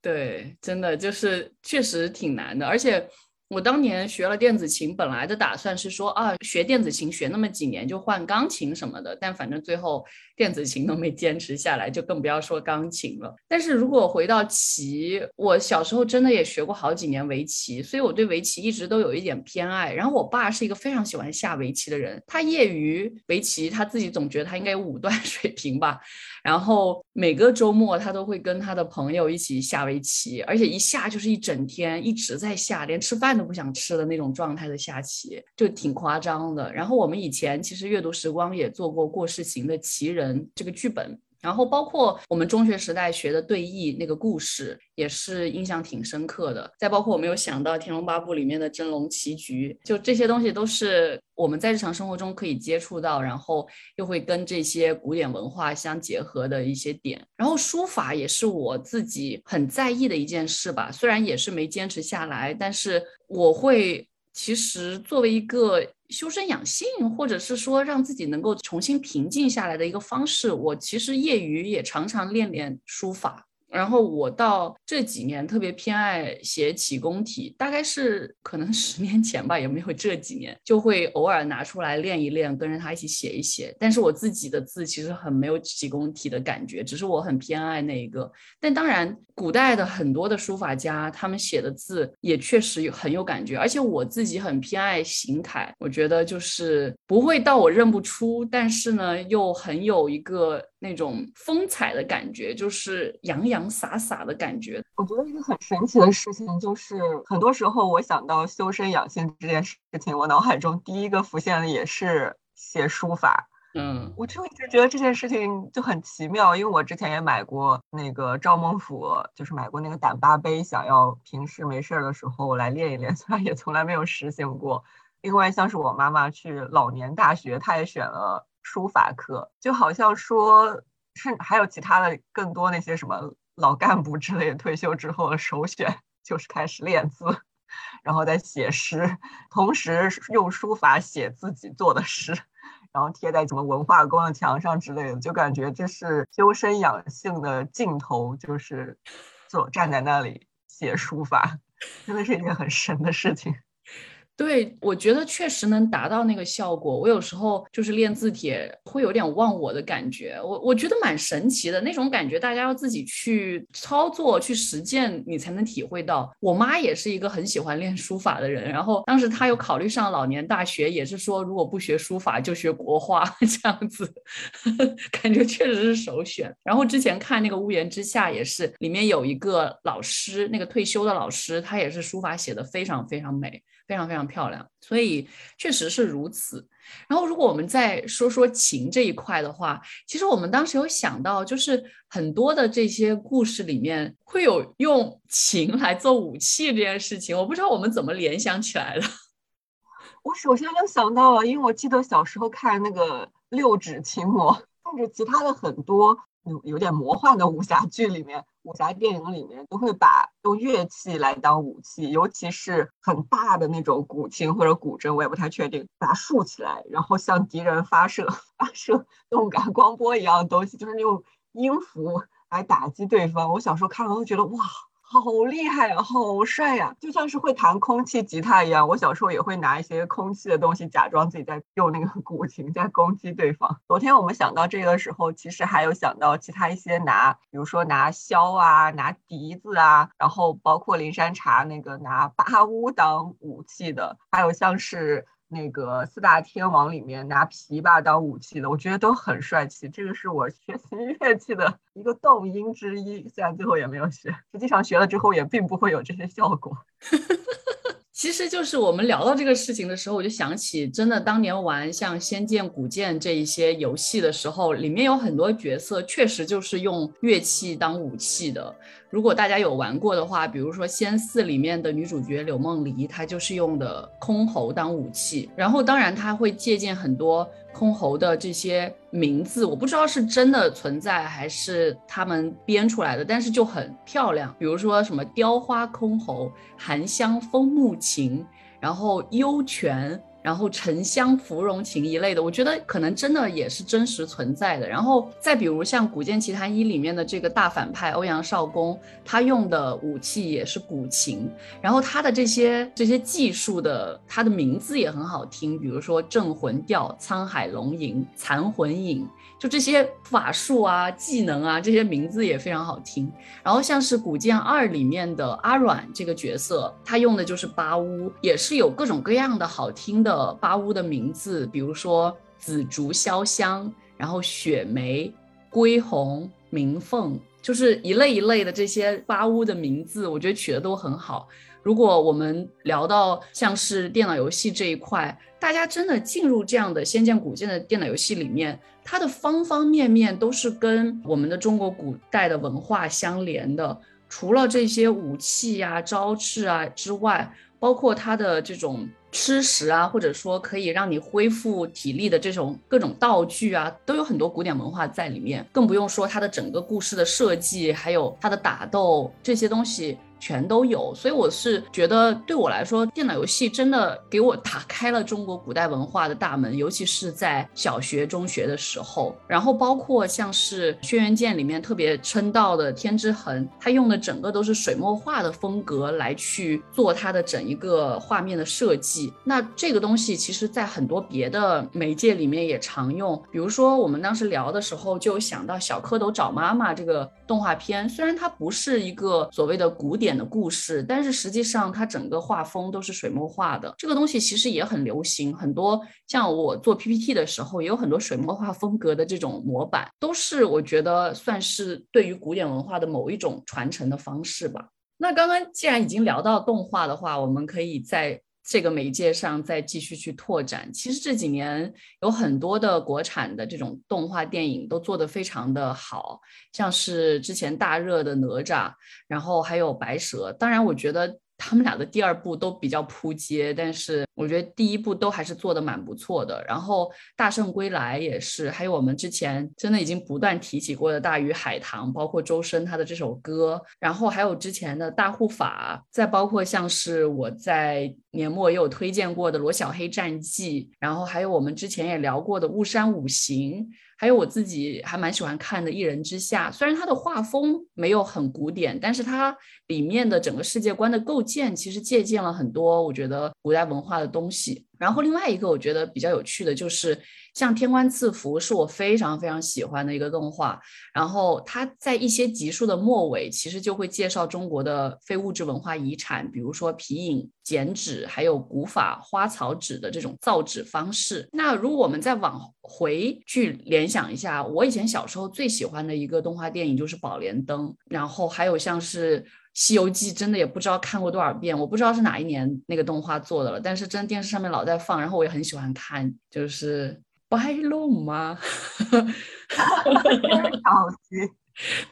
对，真的就是确实挺难的。而且我当年学了电子琴，本来的打算是说啊，学电子琴学那么几年就换钢琴什么的，但反正最后电子琴都没坚持下来，就更不要说钢琴了。但是如果回到棋，我小时候真的也学过好几年围棋，所以我对围棋一直都有一点偏爱。然后我爸是一个非常喜欢下围棋的人，他业余围棋他自己总觉得他应该有5段水平吧，然后每个周末他都会跟他的朋友一起下围棋，而且一下就是一整天一直在下，连吃饭都不想吃的那种状态的下棋，就挺夸张的。然后我们以前其实阅读时光也做过《过世行的奇人》这个剧本，然后包括我们中学时代学的对弈那个故事也是印象挺深刻的，再包括我没有想到《天龙八部》里面的真龙棋局，就这些东西都是我们在日常生活中可以接触到，然后又会跟这些古典文化相结合的一些点。然后书法也是我自己很在意的一件事吧，虽然也是没坚持下来，但是我会其实作为一个修身养性，或者是说让自己能够重新平静下来的一个方式，我其实业余也常常练书法。然后我到这几年特别偏爱写启功体，大概是可能10年前吧，也没有这几年，就会偶尔拿出来练一练，跟着他一起写一写。但是我自己的字其实很没有启功体的感觉，只是我很偏爱那一个。但当然古代的很多的书法家他们写的字也确实很有感觉，而且我自己很偏爱行楷，我觉得就是不会到我认不出，但是呢又很有一个那种风采的感觉，就是洋洋洒洒的感觉。我觉得一个很神奇的事情就是很多时候我想到修身养性这件事情，我脑海中第一个浮现的也是写书法。我就一直觉得这件事情就很奇妙，因为我之前也买过那个赵孟俯，就是买过那个胆巴碑，想要平时没事的时候来练一练，虽然也从来没有实行过。另外像是我妈妈去老年大学，她也选了书法课，就好像说是还有其他的更多那些什么老干部之类的退休之后的首选就是开始练字，然后再写诗，同时用书法写自己做的诗，然后贴在什么文化宫的墙上之类的，就感觉这是修身养性的尽头，就是坐站在那里写书法，真的是一件很神的事情。对，我觉得确实能达到那个效果。我有时候就是练字帖会有点忘我的感觉，我觉得蛮神奇的那种感觉，大家要自己去操作去实践你才能体会到。我妈也是一个很喜欢练书法的人，然后当时她有考虑上老年大学，也是说如果不学书法就学国画这样子，感觉确实是首选。然后之前看那个屋檐之下也是，里面有一个老师，那个退休的老师，他也是书法写得非常非常美，非常非常漂亮，所以确实是如此。然后如果我们再说说情这一块的话，其实我们当时有想到，就是很多的这些故事里面会有用情来做武器这件事情，我不知道我们怎么联想起来的。我首先就想到了，因为我记得小时候看那个六指琴魔，甚至其他的很多有点魔幻的武侠剧里面，武侠电影里面都会把用乐器来当武器，尤其是很大的那种古琴或者古筝，我也不太确定，把它竖起来，然后向敌人发射动感光波一样的东西，就是用音符来打击对方。我小时候看了都觉得哇，好厉害啊，好帅啊，就像是会弹空气吉他一样，我小时候也会拿一些空气的东西假装自己在用那个古琴在攻击对方。昨天我们想到这个的时候，其实还有想到其他一些比如说拿箫啊，拿笛子啊，然后包括林山茶那个拿八乌当武器的，还有像是那个四大天王里面拿琵琶当武器的，我觉得都很帅气。这个是我学习乐器的一个动因之一，虽然最后也没有学，实际上学了之后也并不会有这些效果。其实就是我们聊到这个事情的时候，我就想起真的当年玩像仙剑古剑这一些游戏的时候，里面有很多角色确实就是用乐器当武器的。如果大家有玩过的话，比如说仙四里面的女主角柳梦璃，她就是用的箜篌当武器，然后当然她会借鉴很多箜篌的这些名字，我不知道是真的存在还是他们编出来的，但是就很漂亮，比如说什么雕花箜篌、含香枫木琴，然后幽泉，然后沉香芙蓉琴一类的，我觉得可能真的也是真实存在的。然后再比如像古剑奇谭一里面的这个大反派欧阳少恭，他用的武器也是古琴，然后他的这些技术的，他的名字也很好听，比如说镇魂吊、沧海龙吟、残魂影，就这些法术啊、技能啊，这些名字也非常好听。然后像是古剑二里面的阿阮这个角色，他用的就是八乌，也是有各种各样的好听的八乌的名字，比如说紫竹潇湘，然后雪梅、归鸿、鸣凤，就是一类一类的这些八乌的名字，我觉得取得都很好。如果我们聊到像是电脑游戏这一块，大家真的进入这样的仙剑古剑的电脑游戏里面，它的方方面面都是跟我们的中国古代的文化相连的，除了这些武器啊、招式啊之外，包括它的这种吃食啊，或者说可以让你恢复体力的这种各种道具啊，都有很多古典文化在里面，更不用说它的整个故事的设计，还有它的打斗，这些东西全都有。所以我是觉得，对我来说，电脑游戏真的给我打开了中国古代文化的大门，尤其是在小学、中学的时候。然后包括像是《轩辕剑》里面特别称道的天之痕，它用的整个都是水墨画的风格来去做它的整一个画面的设计。那这个东西其实在很多别的媒介里面也常用，比如说我们当时聊的时候就想到小蝌蚪找妈妈这个动画片，虽然它不是一个所谓的古典的故事，但是实际上它整个画风都是水墨画的，这个东西其实也很流行，很多像我做 PPT 的时候也有很多水墨画风格的这种模板，都是我觉得算是对于古典文化的某一种传承的方式吧。那刚刚既然已经聊到动画的话，我们可以在这个媒介上再继续去拓展。其实这几年有很多的国产的这种动画电影都做得非常的好，像是之前大热的哪吒，然后还有白蛇，当然我觉得他们俩的第二部都比较扑街，但是我觉得第一部都还是做得蛮不错的。然后大圣归来也是，还有我们之前真的已经不断提起过的大鱼海棠，包括周深他的这首歌，然后还有之前的大护法，再包括像是我在年末也有推荐过的罗小黑战记，然后还有我们之前也聊过的雾山五行，还有我自己还蛮喜欢看的《一人之下》，虽然它的画风没有很古典，但是它里面的整个世界观的构建其实借鉴了很多我觉得古代文化的东西。然后另外一个我觉得比较有趣的就是像天官赐福，是我非常非常喜欢的一个动画，然后它在一些集数的末尾其实就会介绍中国的非物质文化遗产，比如说皮影、剪纸，还有古法花草纸的这种造纸方式。那如果我们再往回去联想一下，我以前小时候最喜欢的一个动画电影就是《宝莲灯》，然后还有像是西游记真的也不知道看过多少遍，我不知道是哪一年那个动画做的了，但是真的电视上面老在放，然后我也很喜欢看，就是白龙吗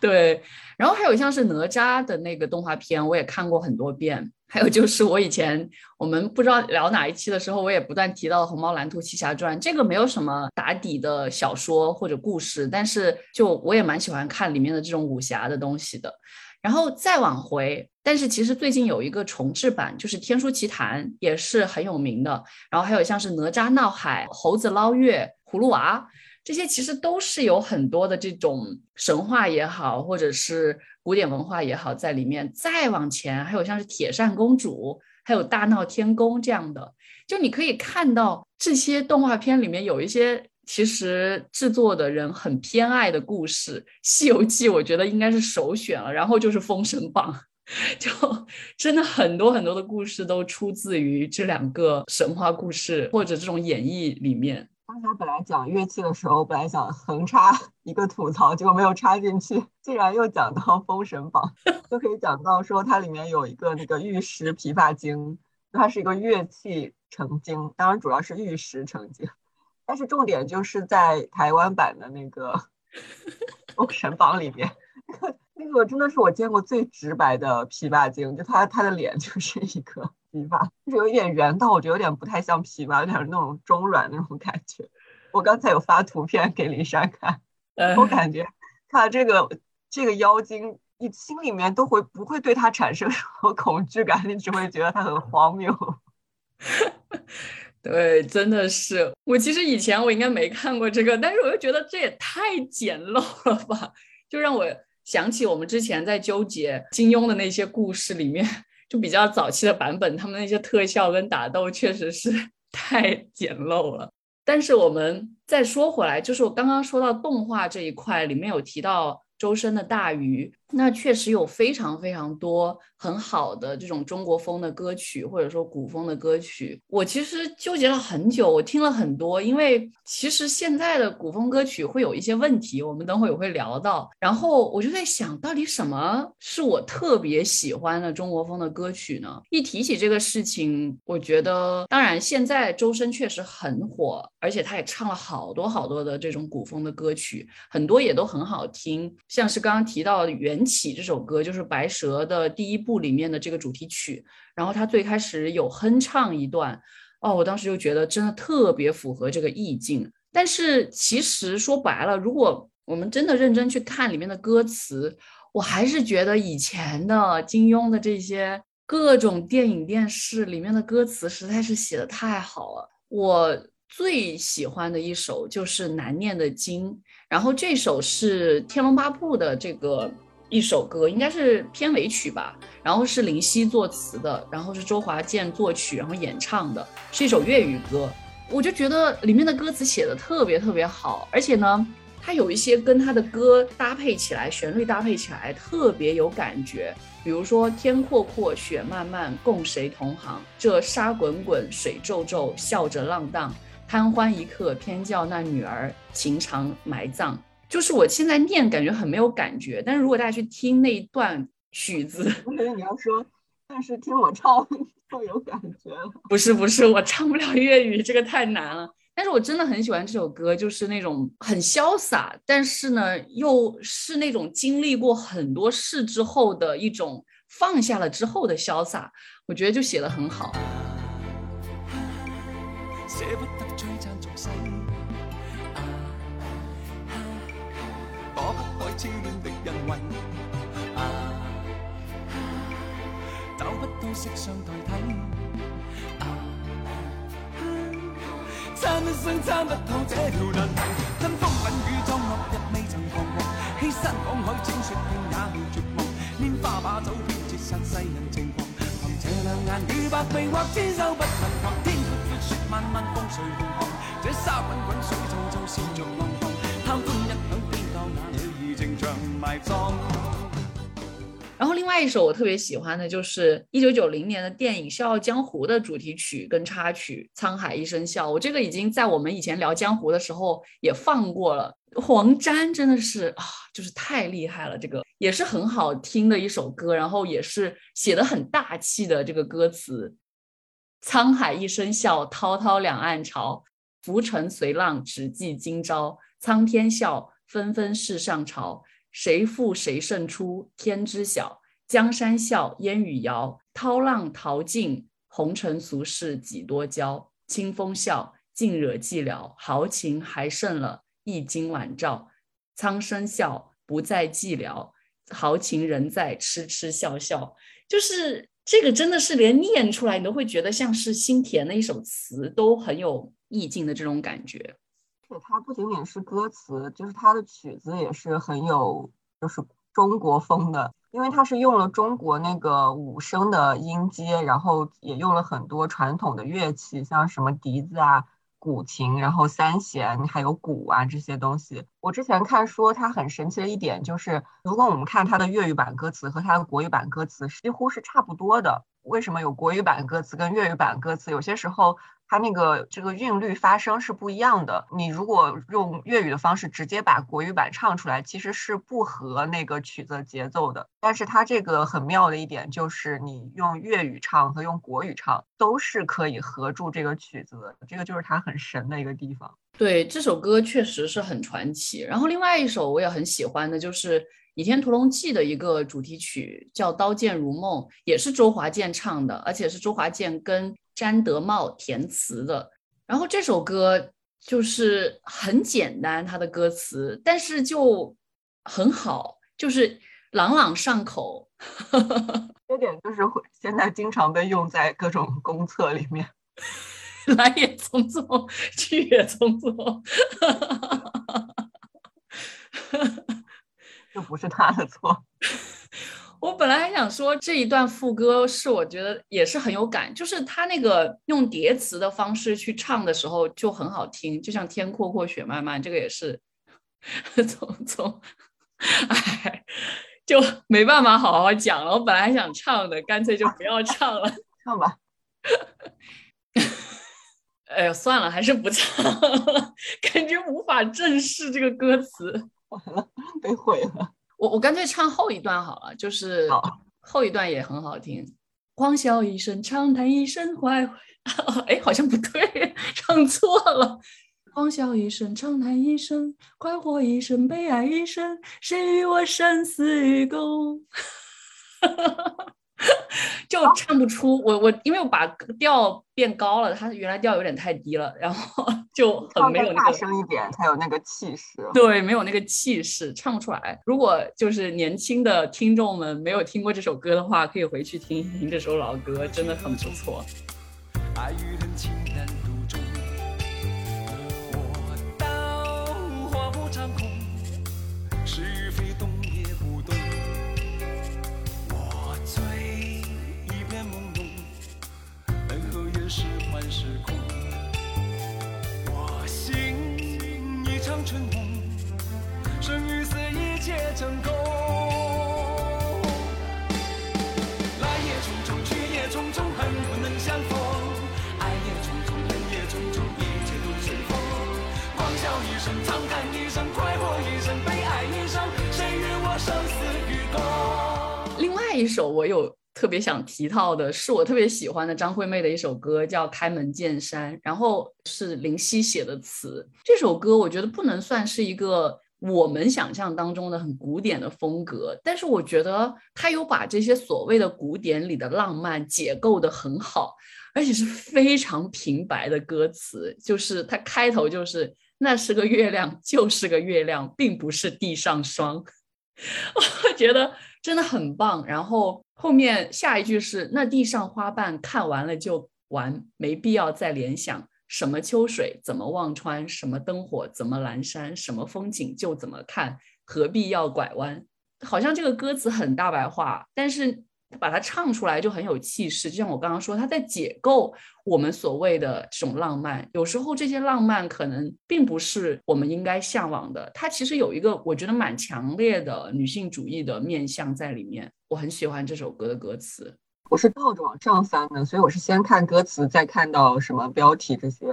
对，然后还有像是哪吒的那个动画片我也看过很多遍，还有就是我以前我们不知道聊哪一期的时候我也不断提到红猫蓝兔七侠传，这个没有什么打底的小说或者故事，但是就我也蛮喜欢看里面的这种武侠的东西的。然后再往回，但是其实最近有一个重制版，就是天书奇谭也是很有名的，然后还有像是哪吒闹海、猴子捞月、葫芦娃，这些其实都是有很多的这种神话也好或者是古典文化也好在里面。再往前还有像是铁扇公主还有大闹天宫这样的，就你可以看到这些动画片里面有一些其实制作的人很偏爱的故事，西游记我觉得应该是首选了，然后就是封神榜，就真的很多很多的故事都出自于这两个神话故事或者这种演绎里面。刚才本来讲乐器的时候本来想横插一个吐槽，结果没有插进去，竟然又讲到封神榜就可以讲到说它里面有一个那个玉石琵琶经，它是一个乐器成经，当然主要是玉石成经，但是重点就是在台湾版的那个封神榜里面那个真的是我见过最直白的琵琶精，就他的脸就是一个琵琶，就是有点圆到我觉得有点不太像琵琶，有点那种中软那种感觉。我刚才有发图片给林珊看，我感觉看这个妖精，你心里面都会不会对他产生什么恐惧感，你只会觉得他很荒谬对，真的是，我其实以前我应该没看过这个，但是我又觉得这也太简陋了吧，就让我想起我们之前在纠结金庸的那些故事里面，就比较早期的版本，他们那些特效跟打斗确实是太简陋了。但是我们再说回来，就是我刚刚说到动画这一块，里面有提到周深的大鱼，那确实有非常非常多很好的这种中国风的歌曲或者说古风的歌曲，我其实纠结了很久，我听了很多，因为其实现在的古风歌曲会有一些问题，我们等会也会聊到，然后我就在想到底什么是我特别喜欢的中国风的歌曲呢？一提起这个事情，我觉得当然现在周深确实很火，而且他也唱了好多好多的这种古风的歌曲，很多也都很好听，像是刚刚提到的《缘起》这首歌，就是白蛇的第一部里面的这个主题曲，然后他最开始有哼唱一段，哦，我当时就觉得真的特别符合这个意境。但是其实说白了，如果我们真的认真去看里面的歌词，我还是觉得以前的金庸的这些各种电影电视里面的歌词实在是写得太好了。我最喜欢的一首就是难念的经，然后这首是天龙八部的这个一首歌，应该是片尾曲吧，然后是林夕作词的，然后是周华健作曲然后演唱的，是一首粤语歌。我就觉得里面的歌词写得特别特别好，而且呢它有一些跟它的歌搭配起来，旋律搭配起来特别有感觉，比如说天阔阔雪漫漫共谁同航，这沙滚滚水皱皱笑着浪荡，贪欢一刻偏教那女儿情长埋葬。就是我现在念感觉很没有感觉，但是如果大家去听那一段曲子，我觉得你要说但是听我唱就有感觉了。不是我唱不了粤语，这个太难了，但是我真的很喜欢这首歌，就是那种很潇洒，但是呢又是那种经历过很多事之后的一种放下了之后的潇洒，我觉得就写得很好。捨不得摧殘眾生，躲不開痴戀的人為，找不到色相代替，撐一生撐不透這條難題，跟風品與裝落日未曾彷徨，犧牲慷慨請説見也未絕望，拈花把酒偏折煞世人情狂，憑這兩眼與百臂或千手不能防，天闊闊雪漫漫風水浩瀚，這沙滾滾水皺皺笑著浪蕩，貪歡一晌偏教那女兒情長埋葬。然后另外一首我特别喜欢的就是1990年的电影《笑傲江湖》的主题曲跟插曲《沧海一声笑》，我这个已经在我们以前聊江湖的时候也放过了，黄沾真的是啊，就是太厉害了，这个也是很好听的一首歌，然后也是写的很大气的这个歌词。沧海一声笑，滔滔两岸潮，浮沉随浪，只记今朝。苍天笑，纷纷世上潮，谁负谁胜出，天知晓。江山笑，烟雨遥，涛浪淘尽，红尘俗世几多娇。清风笑，尽惹寂寥，豪情还剩了一襟晚照。苍生笑，不再寂寥，豪情仍在痴痴笑笑。就是这个真的是连念出来你都会觉得像是新填的一首词，都很有意境的这种感觉。是，它不仅仅是歌词，就是它的曲子也是很有就是中国风的，因为它是用了中国那个五声的音阶，然后也用了很多传统的乐器，像什么笛子啊、古琴，然后三弦还有鼓啊这些东西。我之前看说它很神奇的一点就是，如果我们看它的粤语版歌词和它的国语版歌词几乎是差不多的。为什么有国语版歌词跟粤语版歌词？有些时候它那个这个韵律发声是不一样的，你如果用粤语的方式直接把国语版唱出来，其实是不合那个曲子节奏的。但是它这个很妙的一点就是，你用粤语唱和用国语唱都是可以合住这个曲子的，这个就是它很神的一个地方。对，这首歌确实是很传奇。然后另外一首我也很喜欢的就是《倚天屠龙记》的一个主题曲叫《刀剑如梦》，也是周华健唱的，而且是周华健跟詹德茂填词的。然后这首歌就是很简单，它的歌词但是就很好，就是朗朗上口。这点就是现在经常被用在各种公测里面，来也匆匆，去也匆匆。这不是他的错。我本来还想说这一段副歌是我觉得也是很有感，就是他那个用叠词的方式去唱的时候就很好听，就像天阔阔雪漫漫，这个也是匆匆，哎，就没办法好好讲了。我本来还想唱的，干脆就不要唱了。唱吧。哎呦，算了，还是不唱了，感觉无法正视这个歌词。完了，被毁了。我干脆唱后一段好了，就是后一段也很好听。狂笑一声，长叹一声怀怀。哎，好像不对，唱错了。狂笑一声，长叹一声，快活一声，悲哀一声，谁与我生死与共？就唱不出，我因为我把调变高了，它原来调有点太低了，然后就很没有那个，大声一点才有那个气势。对，没有那个气势，唱不出来。如果就是年轻的听众们没有听过这首歌的话，可以回去听一听这首老歌，真的很不错。爱与人情难独钟，我刀划破长空，是非动也不动，我醉。是幻是空，我心一场春梦，生与死一切成空。来也匆匆，去也匆匆，恨不能相逢。爱也匆匆，恨也匆匆，一切都随风。狂笑一声，长叹一声，快活一声，悲哀一声，谁与我生死与共。另外一首我有特别想提到的是我特别喜欢的张惠妹的一首歌叫《开门见山》，然后是林夕写的词。这首歌我觉得不能算是一个我们想象当中的很古典的风格，但是我觉得它有把这些所谓的古典里的浪漫解构得很好，而且是非常平白的歌词。就是它开头就是那是个月亮就是个月亮，并不是地上霜。我觉得真的很棒。然后后面下一句是那地上花瓣看完了就完，没必要再联想，什么秋水怎么望穿，什么灯火怎么阑珊，什么风景就怎么看，何必要拐弯。好像这个歌词很大白话，但是把它唱出来就很有气势。就像我刚刚说，它在解构我们所谓的这种浪漫，有时候这些浪漫可能并不是我们应该向往的，它其实有一个我觉得蛮强烈的女性主义的面向在里面。我很喜欢这首歌的歌词。我是倒着往上翻的，所以我是先看歌词再看到什么标题这些。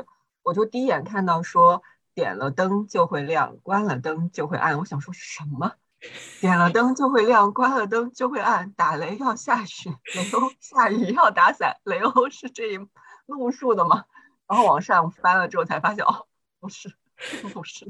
我就第一眼看到说点了灯就会亮，关了灯就会暗。我想说什么？点了灯就会亮，关了灯就会暗。打雷要下雪，雷欧下雨要打伞，雷欧是这一路数的吗？然后往上翻了之后才发现，哦，不是，不是。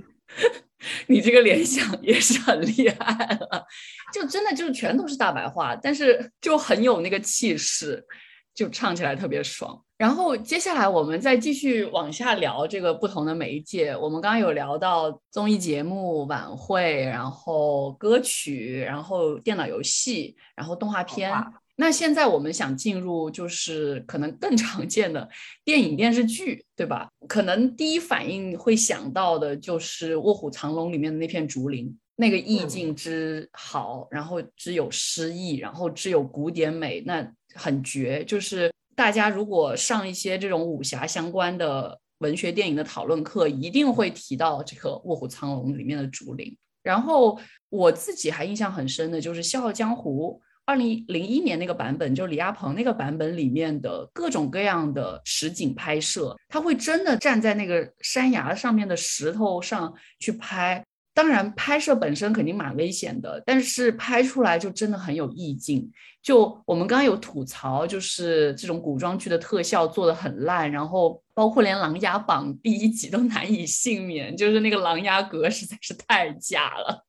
你这个联想也是很厉害了，就真的就是全都是大白话，但是就很有那个气势，就唱起来特别爽。然后接下来我们再继续往下聊这个不同的媒介。我们刚刚有聊到综艺节目、晚会，然后歌曲，然后电脑游戏，然后动画片。那现在我们想进入就是可能更常见的电影电视剧，对吧？可能第一反应会想到的就是《卧虎藏龙》里面的那片竹林，那个意境之好，然后之有诗意，然后之有古典美，那很绝。就是大家如果上一些这种武侠相关的文学电影的讨论课，一定会提到这个《卧虎藏龙》里面的竹林。然后我自己还印象很深的就是《笑傲江湖》2001年那个版本，就李亚鹏那个版本里面的各种各样的实景拍摄，他会真的站在那个山崖上面的石头上去拍。当然拍摄本身肯定蛮危险的，但是拍出来就真的很有意境。就我们刚刚有吐槽，就是这种古装剧的特效做得很烂，然后包括连《琅琊榜》第一集都难以幸免，就是那个琅琊阁实在是太假了，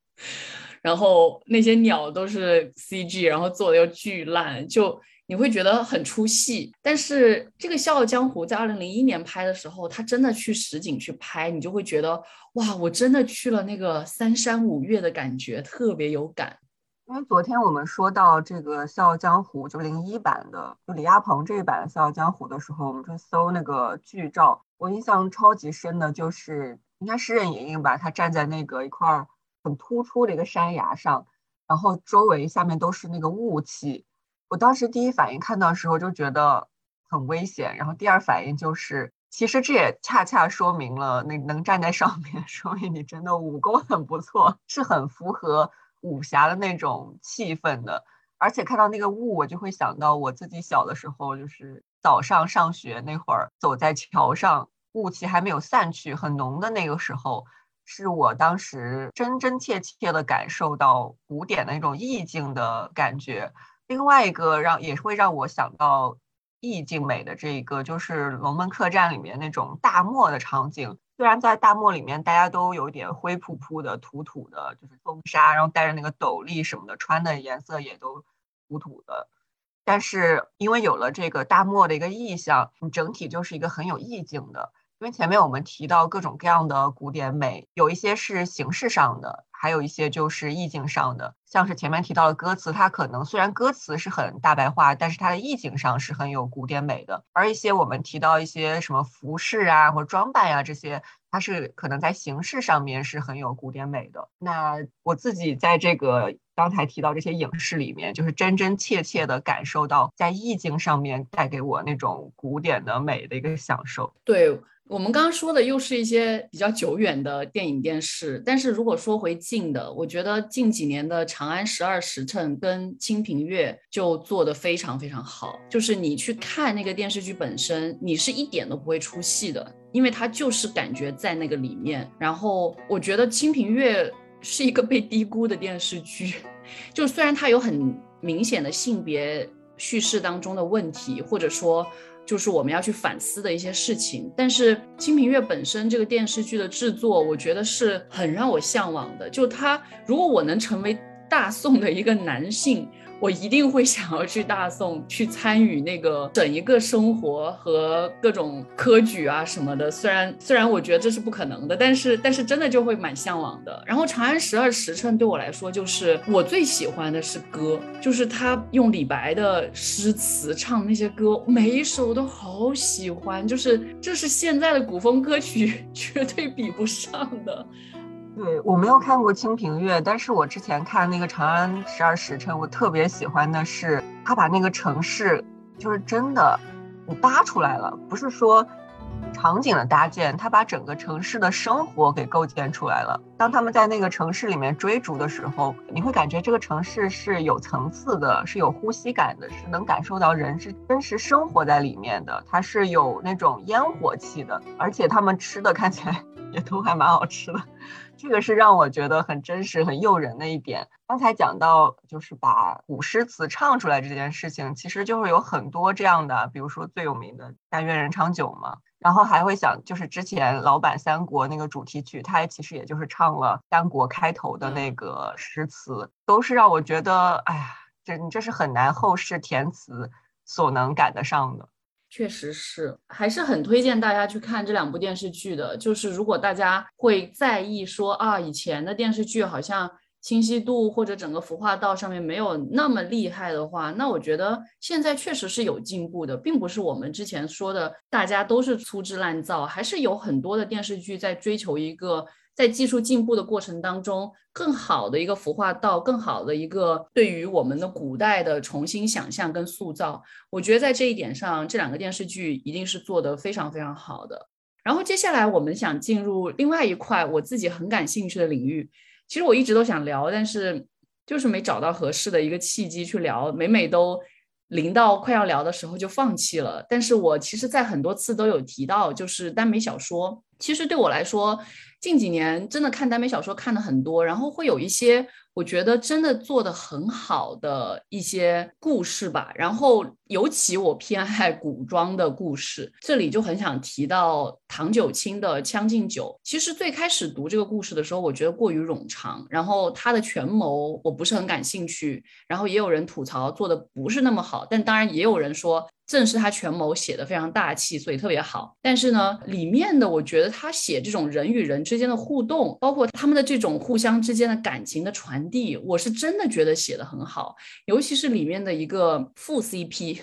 然后那些鸟都是 CG， 然后做的又巨烂，就你会觉得很出戏。但是这个《笑傲江湖》在2001年拍的时候，他真的去实景去拍，你就会觉得哇，我真的去了那个三山五岳的感觉，特别有感。因为昨天我们说到这个《笑傲江湖》就01版的，就李亚鹏这一版的《笑傲江湖》的时候，我们就搜那个剧照，我印象超级深的就是应该是任盈盈吧，她站在那个一块很突出的一个山崖上，然后周围下面都是那个雾气。我当时第一反应看到的时候就觉得很危险，然后第二反应就是其实这也恰恰说明了你能站在上面说明你真的武功很不错，是很符合武侠的那种气氛的。而且看到那个雾，我就会想到我自己小的时候，就是早上上学那会儿，走在桥上，雾气还没有散去很浓的那个时候，是我当时真真切切的感受到古典的那种意境的感觉。另外一个也会让我想到意境美的这个就是《龙门客栈》里面那种大漠的场景。虽然在大漠里面大家都有点灰扑扑的土土的，就是风沙，然后戴着那个斗笠什么的，穿的颜色也都土土的，但是因为有了这个大漠的一个意象，你整体就是一个很有意境的。因为前面我们提到各种各样的古典美，有一些是形式上的，还有一些就是意境上的。像是前面提到的歌词，它可能虽然歌词是很大白话，但是它的意境上是很有古典美的。而一些我们提到一些什么服饰啊或者装扮啊这些，它是可能在形式上面是很有古典美的。那我自己在这个刚才提到这些影视里面，就是真真切切的感受到在意境上面带给我那种古典的美的一个享受。对，我们刚刚说的又是一些比较久远的电影电视，但是如果说回近的，我觉得近几年的《长安十二时辰》跟《清平乐》就做得非常非常好，就是你去看那个电视剧本身，你是一点都不会出戏的，因为它就是感觉在那个里面。然后我觉得《清平乐》是一个被低估的电视剧，就虽然它有很明显的性别叙事当中的问题，或者说就是我们要去反思的一些事情，但是《清平乐》本身这个电视剧的制作，我觉得是很让我向往的。就它，如果我能成为大宋的一个男性，我一定会想要去大宋去参与那个整一个生活和各种科举啊什么的。虽然我觉得这是不可能的，但是真的就会蛮向往的。然后《长安十二时辰》对我来说，就是我最喜欢的是歌，就是他用李白的诗词唱那些歌，每一首都好喜欢，就是这是现在的古风歌曲绝对比不上的。对，我没有看过《清平乐》，但是我之前看那个《长安十二时辰》，我特别喜欢的是他把那个城市就是真的你搭出来了，不是说场景的搭建，他把整个城市的生活给构建出来了。当他们在那个城市里面追逐的时候，你会感觉这个城市是有层次的，是有呼吸感的，是能感受到人是真实生活在里面的，它是有那种烟火气的，而且他们吃的看起来也都还蛮好吃的，这个是让我觉得很真实很诱人的一点。刚才讲到就是把古诗词唱出来这件事情，其实就是有很多这样的，比如说最有名的但愿人长久嘛，然后还会想就是之前老版三国那个主题曲，它其实也就是唱了三国开头的那个诗词，都是让我觉得哎呀，这是很难后世填词所能赶得上的。确实是，还是很推荐大家去看这两部电视剧的。就是如果大家会在意说啊，以前的电视剧好像清晰度或者整个服化道上面没有那么厉害的话，那我觉得现在确实是有进步的，并不是我们之前说的大家都是粗制滥造，还是有很多的电视剧在追求一个在技术进步的过程当中更好的一个服化道，更好的一个对于我们的古代的重新想象跟塑造。我觉得在这一点上这两个电视剧一定是做得非常非常好的。然后接下来我们想进入另外一块我自己很感兴趣的领域，其实我一直都想聊，但是就是没找到合适的一个契机去聊，每每都临到快要聊的时候就放弃了。但是我其实在很多次都有提到，就是耽美小说。其实对我来说近几年真的看耽美小说看了很多，然后会有一些我觉得真的做得很好的一些故事吧，然后尤其我偏爱古装的故事，这里就很想提到唐九卿的《将进酒》。其实最开始读这个故事的时候我觉得过于冗长，然后他的权谋我不是很感兴趣，然后也有人吐槽做的不是那么好，但当然也有人说正是他权谋写得非常大气，所以特别好。但是呢，里面的我觉得他写这种人与人之间的互动，包括他们的这种互相之间的感情的传递，我是真的觉得写得很好。尤其是里面的一个副 CP，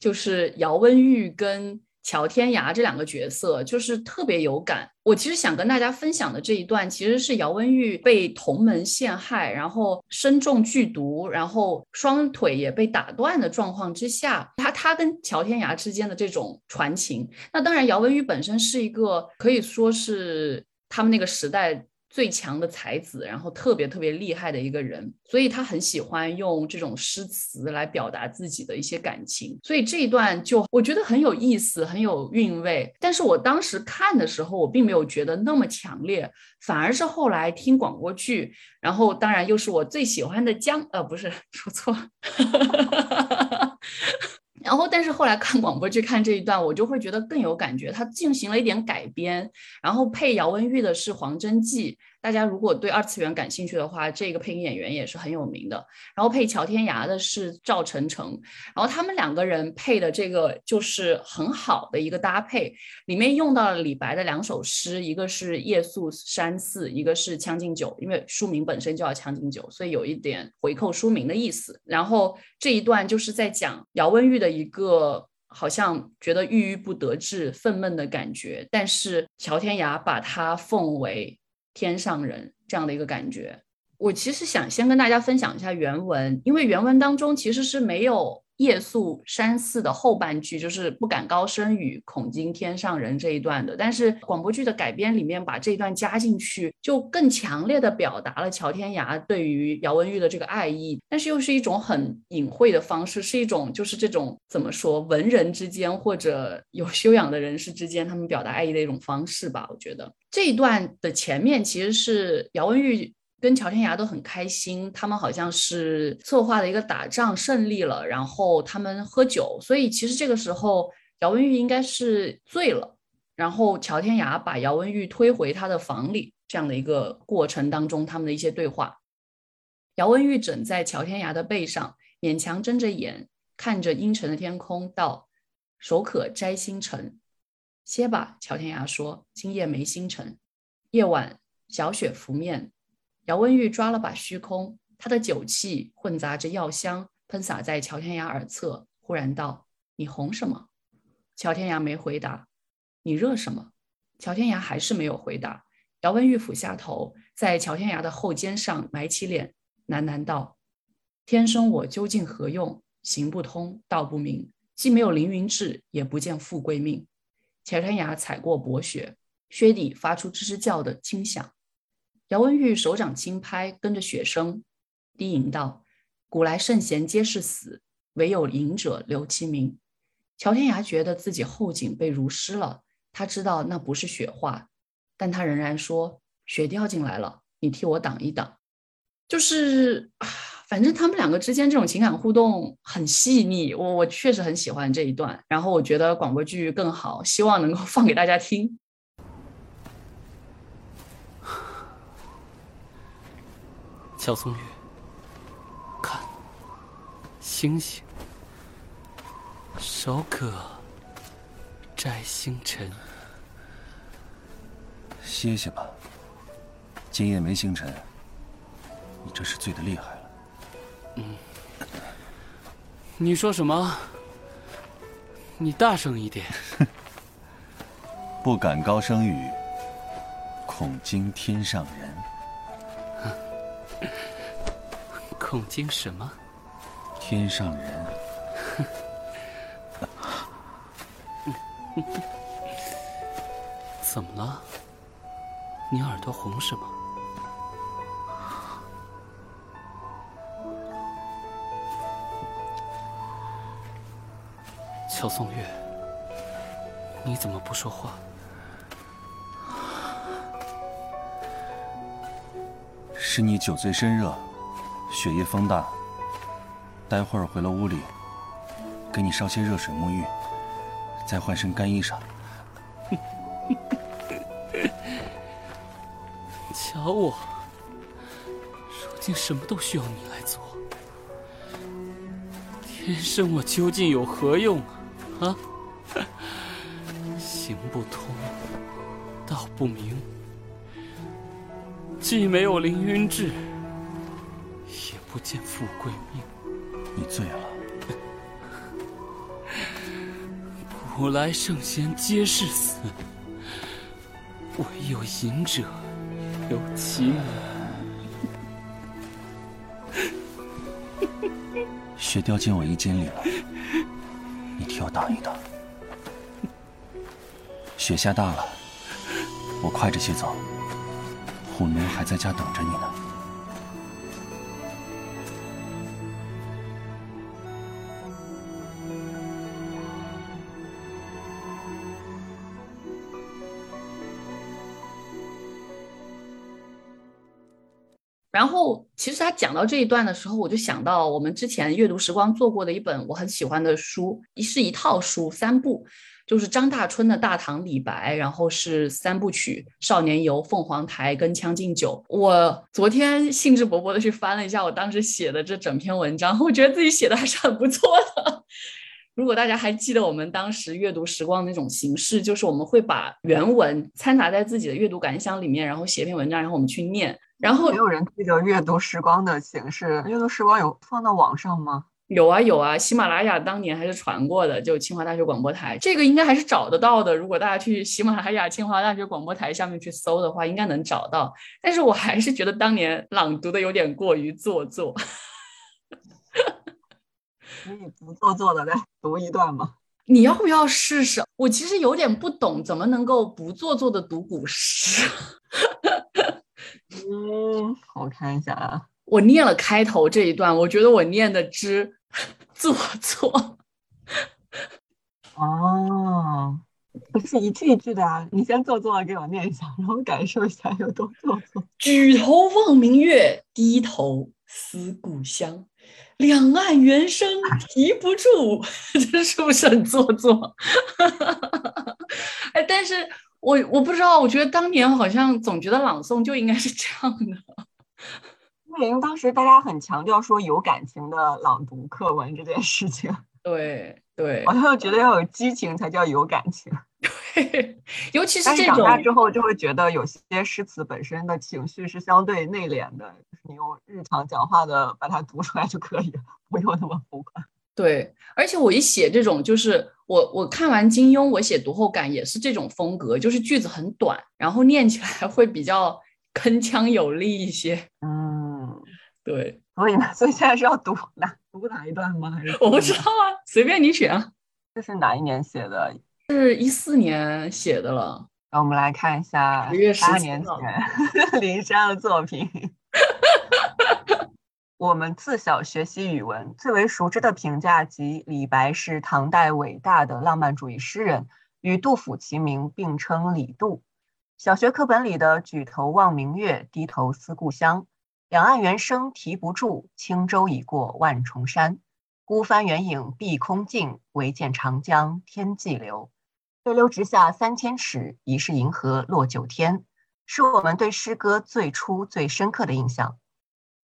就是姚温玉跟乔天涯这两个角色，就是特别有感。我其实想跟大家分享的这一段其实是姚温玉被同门陷害，然后身中剧毒，然后双腿也被打断的状况之下，他跟乔天涯之间的这种传情。那当然姚温玉本身是一个可以说是他们那个时代最强的才子，然后特别特别厉害的一个人，所以他很喜欢用这种诗词来表达自己的一些感情，所以这一段就我觉得很有意思，很有韵味。但是我当时看的时候我并没有觉得那么强烈，反而是后来听广播剧，然后当然又是我最喜欢的不是说错了然后但是后来看广播剧看这一段我就会觉得更有感觉，它进行了一点改编，然后配姚温玉的是黄真纪，大家如果对二次元感兴趣的话这个配音演员也是很有名的，然后配乔天涯的是赵晨诚，然后他们两个人配的这个就是很好的一个搭配。里面用到了李白的两首诗，一个是夜宿山寺，一个是将进酒，因为书名本身就叫将进酒，所以有一点回扣书名的意思。然后这一段就是在讲姚温玉的一个好像觉得郁郁不得志愤懑的感觉，但是乔天涯把他奉为天上人这样的一个感觉。我其实想先跟大家分享一下原文，因为原文当中其实是没有夜宿山寺的后半句，就是不敢高声语恐惊天上人这一段的，但是广播剧的改编里面把这一段加进去，就更强烈的表达了乔天涯对于姚温玉的这个爱意，但是又是一种很隐晦的方式，是一种就是这种怎么说文人之间或者有修养的人士之间他们表达爱意的一种方式吧。我觉得这一段的前面其实是姚温玉跟乔天涯都很开心，他们好像是策划的一个打仗胜利了，然后他们喝酒，所以其实这个时候姚温玉应该是醉了，然后乔天涯把姚温玉推回他的房里，这样的一个过程当中他们的一些对话。姚温玉枕在乔天涯的背上，勉强睁着眼看着阴沉的天空道，手可摘星辰。歇吧，乔天涯说，今夜没星辰。夜晚小雪拂面，姚温玉抓了把虚空，他的酒气混杂着药香喷洒在乔天涯耳侧，忽然道，你红什么？乔天涯没回答。你热什么？乔天涯还是没有回答。姚温玉俯下头，在乔天涯的后肩上埋起脸，喃喃道，天生我究竟何用？行不通，道不明，既没有凌云志，也不见富贵命。乔天涯踩过薄雪，靴底发出吱吱叫的轻响。姚温玉手掌轻拍，跟着雪声低吟道，古来圣贤皆是死，唯有饮者留其名。乔天涯觉得自己后颈被濡湿了，他知道那不是雪化，但他仍然说雪掉进来了，你替我挡一挡。就是反正他们两个之间这种情感互动很细腻，我确实很喜欢这一段，然后我觉得广播剧更好，希望能够放给大家听。小松鱼，看星星，手可摘星辰。歇歇吧，今夜没星辰，你这是醉得厉害了。嗯，你说什么？你大声一点。不敢高声语，恐惊天上人。恐惊什么？天上人。怎么了？你耳朵红什么？乔宋月，你怎么不说话？是你酒醉身热，血液风大，待会儿回了屋里给你烧些热水沐浴，再换身干衣裳。瞧我，如今什么都需要你来做，天生我究竟有何用啊？行不通，道不明，既没有凌云志，也不见富贵命。你醉了。古来圣贤皆是死，唯有饮者有其名。雪掉进我衣襟里了，你替我挡一挡。雪下大了，我快着些走，虎奴还在家等着你呢。然后其实他讲到这一段的时候，我就想到我们之前阅读时光做过的一本我很喜欢的书，是一套书，3部，就是张大春的《大唐李白》，然后是3部曲《少年游》《凤凰台》跟《将进酒》。我昨天兴致勃勃的去翻了一下我当时写的这整篇文章，我觉得自己写的还是很不错的。如果大家还记得我们当时阅读时光那种形式，就是我们会把原文掺杂在自己的阅读感想里面，然后写篇文章，然后我们去念。然后没有人记得阅读时光的形式，阅读时光有放到网上吗？有啊有啊，喜马拉雅当年还是传过的，就清华大学广播台，这个应该还是找得到的。如果大家去喜马拉雅清华大学广播台下面去搜的话，应该能找到。但是我还是觉得当年朗读的有点过于做作。可以不做作的来读一段吗？你要不要试试？我其实有点不懂怎么能够不做作的读古诗。嗯，我看一下啊，我念了开头这一段，我觉得我念的之做作。哦，不是一句一句的啊，你先做作的给我念一下，然后感受一下有多做作。举头望明月，低头思故乡，两岸猿声啼不住。这是不是很做作？哎，但是我不知道，我觉得当年好像总觉得朗诵就应该是这样的，因为当时大家很强调说有感情的朗读课文这件事情。对对，好像觉得要有激情才叫有感情。对，尤其是这种，但是长大之后就会觉得有些诗词本身的情绪是相对内敛的，就是你用日常讲话的把它读出来就可以，不用那么浮夸。对，而且我一写这种，就是我看完金庸，我写读后感也是这种风格，就是句子很短，然后念起来会比较铿锵有力一些。嗯，对，所以现在是要读哪一段吗？我不知道啊，随便你选啊。这是哪一年写的？是14年写的了。那我们来看一下8年前林珊的作品。我们自小学习语文，最为熟知的评价即李白是唐代伟大的浪漫主义诗人，与杜甫齐名，并称李杜。小学课本里的举头望明月，低头思故乡，两岸猿声啼不住，轻舟已过万重山，孤帆远影碧空尽，唯见长江天际流。对流直下3000尺，疑是银河落九天，是我们对诗歌最初最深刻的印象。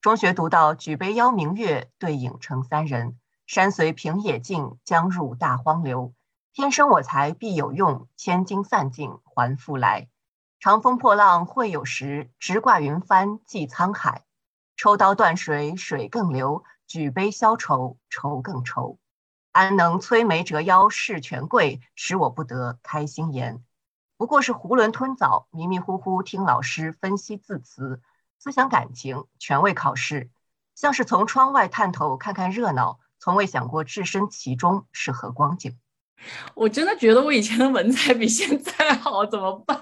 中学读到举杯邀明月，对影成三人，山随平野尽，江入大荒流，天生我材必有用，千金散尽还复来，长风破浪会有时，直挂云帆济沧海。抽刀断水水更流，举杯消愁愁更愁。安能摧眉折腰事权贵，使我不得开心颜。不过是囫囵吞枣，迷迷糊糊听老师分析字词，思想感情，全为考试。像是从窗外探头看看热闹，从未想过置身其中是何光景。我真的觉得我以前的文采比现在好，怎么办？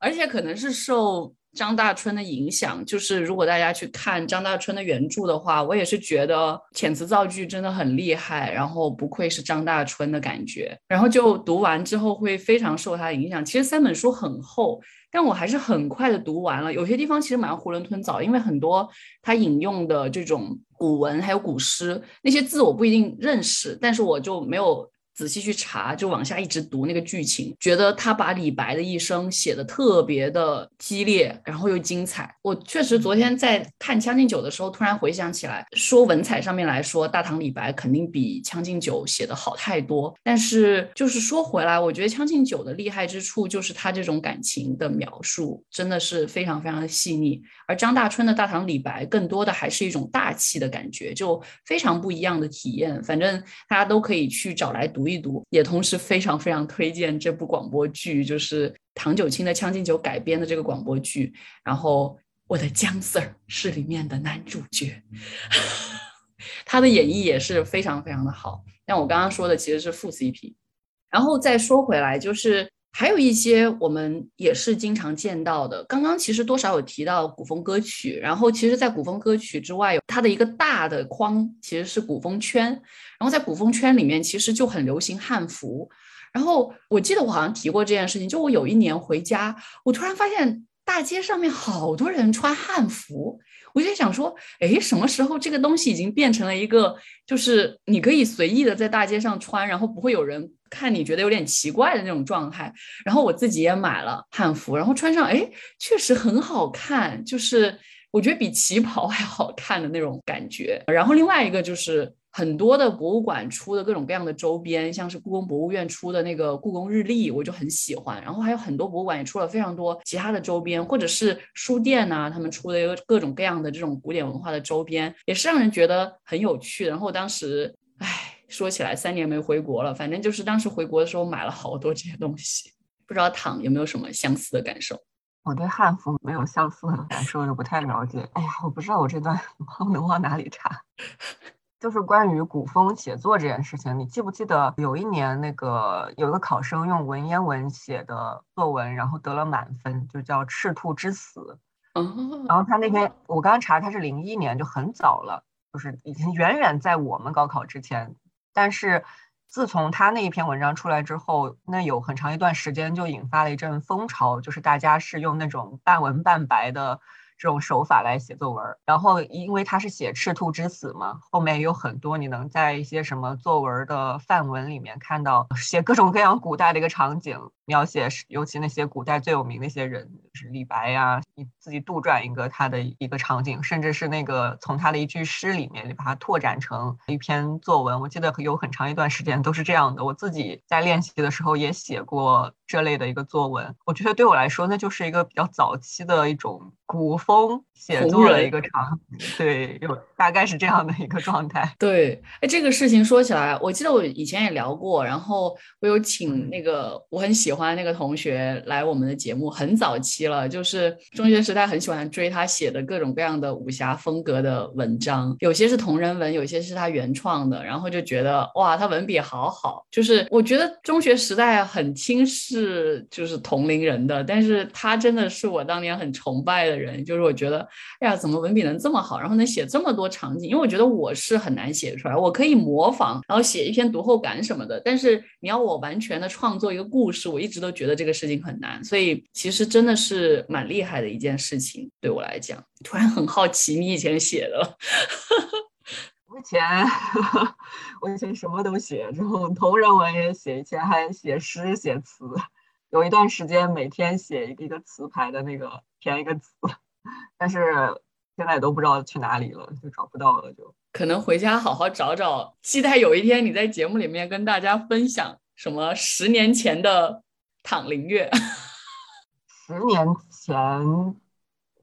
而且可能是受张大春的影响，就是如果大家去看张大春的原著的话，我也是觉得遣词造句真的很厉害，然后不愧是张大春的感觉，然后就读完之后会非常受他的影响。其实3本书很厚，但我还是很快的读完了，有些地方其实蛮囫囵吞枣，因为很多他引用的这种古文还有古诗，那些字我不一定认识，但是我就没有仔细去查，就往下一直读那个剧情，觉得他把李白的一生写得特别的激烈，然后又精彩。我确实昨天在看《将进酒》的时候，突然回想起来，说文采上面来说，大唐李白肯定比《将进酒》写得好太多。但是就是说回来，我觉得《将进酒》的厉害之处就是他这种感情的描述真的是非常非常的细腻，而张大春的大唐李白更多的还是一种大气的感觉，就非常不一样的体验。反正大家都可以去找来读一读，也同时非常非常推荐这部广播剧，就是唐九卿的《将进酒》改编的这个广播剧，然后我的姜 Sir 是里面的男主角他的演绎也是非常非常的好，但我刚刚说的其实是副 CP。 然后再说回来，就是还有一些我们也是经常见到的，刚刚其实多少有提到古风歌曲，然后其实在古风歌曲之外，有它的一个大的框其实是古风圈，然后在古风圈里面其实就很流行汉服。然后我记得我好像提过这件事情，就我有一年回家，我突然发现大街上面好多人穿汉服，我就想说，哎，什么时候这个东西已经变成了一个就是你可以随意的在大街上穿，然后不会有人看你觉得有点奇怪的那种状态。然后我自己也买了汉服，然后穿上，哎，确实很好看，就是我觉得比旗袍还好看的那种感觉。然后另外一个就是很多的博物馆出的各种各样的周边，像是故宫博物院出的那个故宫日历我就很喜欢，然后还有很多博物馆也出了非常多其他的周边，或者是书店啊，他们出的各种各样的这种古典文化的周边，也是让人觉得很有趣。然后当时说起来3年没回国了，反正就是当时回国的时候买了好多这些东西。不知道唐有没有什么相似的感受？我对汉服没有相似的感受，就不太了解。哎呀，我不知道我这段能往哪里查。就是关于古风写作这件事情，你记不记得有一年有一个考生用文言文写的作文，然后得了满分，就叫《赤兔之死》。然后他那天我刚查他是01年，就很早了，就是已经远远在我们高考之前。但是自从他那一篇文章出来之后，那有很长一段时间就引发了一阵风潮，就是大家是用那种半文半白的这种手法来写作文。然后因为他是写赤兔之死嘛，后面有很多你能在一些什么作文的范文里面看到写各种各样古代的一个场景描写，尤其那些古代最有名的一些人，就是李白呀，你自己杜撰一个他的一个场景，甚至是从他的一句诗里面你把它拓展成一篇作文。我记得有很长一段时间都是这样的，我自己在练习的时候也写过这类的一个作文。我觉得对我来说那就是一个比较早期的一种古风写作的一个场景，对，大概是这样的一个状态。对，这个事情说起来，我记得我以前也聊过，然后我有请我很喜欢那个同学来我们的节目，很早期了，就是中学时代很喜欢追他写的各种各样的武侠风格的文章，有些是同人文，有些是他原创的，然后就觉得哇，他文笔好好。就是我觉得中学时代很轻视就是同龄人的，但是他真的是我当年很崇拜的人，就是我觉得哎呀，怎么文笔能这么好，然后能写这么多场景。因为我觉得我是很难写出来，我可以模仿然后写一篇读后感什么的，但是你要我完全的创作一个故事，我一直都觉得这个事情很难，所以其实真的是蛮厉害的一件事情对我来讲。突然很好奇你以前写的我以前什么都写，这种同人文也写，以前还写诗写词，有一段时间每天写一个词牌的那个填一个词，但是现在也都不知道去哪里了，就找不到了，就可能回家好好找找，期待有一天你在节目里面跟大家分享什么10年前的躺林月。10年前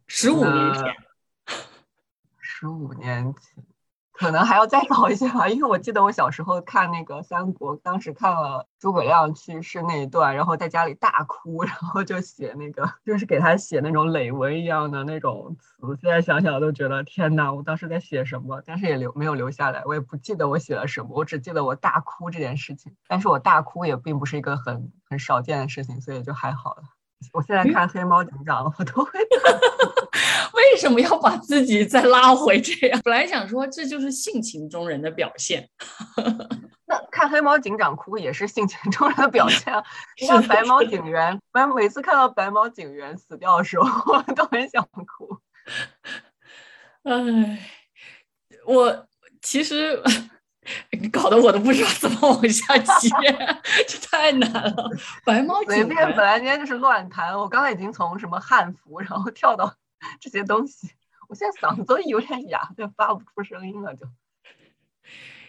，15年前，15年前可能还要再早一些吧，因为我记得我小时候看那个三国，当时看了诸葛亮去世那一段，然后在家里大哭，然后就写那个，就是给他写那种累文一样的那种词，现在想想都觉得天哪，我当时在写什么，但是也没有留下来，我也不记得我写了什么，我只记得我大哭这件事情，但是我大哭也并不是一个很少见的事情，所以就还好了。我现在看黑猫警长我都会为什么要把自己再拉回这样，本来想说这就是性情中人的表现那看黑猫警长哭也是性情中人的表现啊。你看白猫警员，每次看到白猫警员死掉的时候我都很想哭。我其实搞得我都不知道怎么往下接这太难了。白猫警员随便，本来今天就是乱谈，我刚才已经从什么汉服然后跳到这些东西，我现在嗓子都有点哑，但发不出声音了就。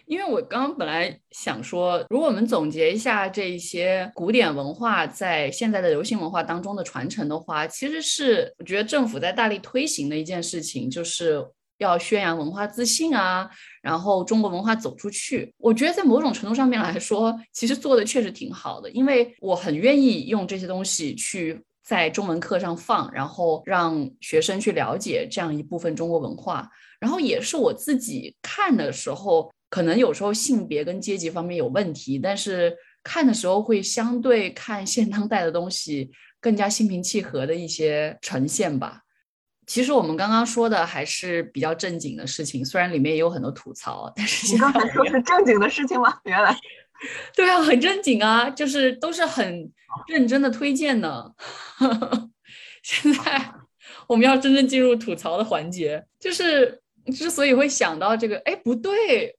因为我刚刚本来想说，如果我们总结一下这一些古典文化在现在的流行文化当中的传承的话，其实是我觉得政府在大力推行的一件事情，就是要宣扬文化自信啊，然后中国文化走出去。我觉得在某种程度上面来说，其实做的确实挺好的，因为我很愿意用这些东西去在中文课上放，然后让学生去了解这样一部分中国文化。然后也是我自己看的时候，可能有时候性别跟阶级方面有问题，但是看的时候会相对看现当代的东西更加心平气和的一些呈现吧。其实我们刚刚说的还是比较正经的事情，虽然里面也有很多吐槽，但是你刚才说是正经的事情吗？原来对啊，很正经啊，就是都是很认真的推荐呢现在我们要真正进入吐槽的环节，就是之所以会想到这个，哎，不对，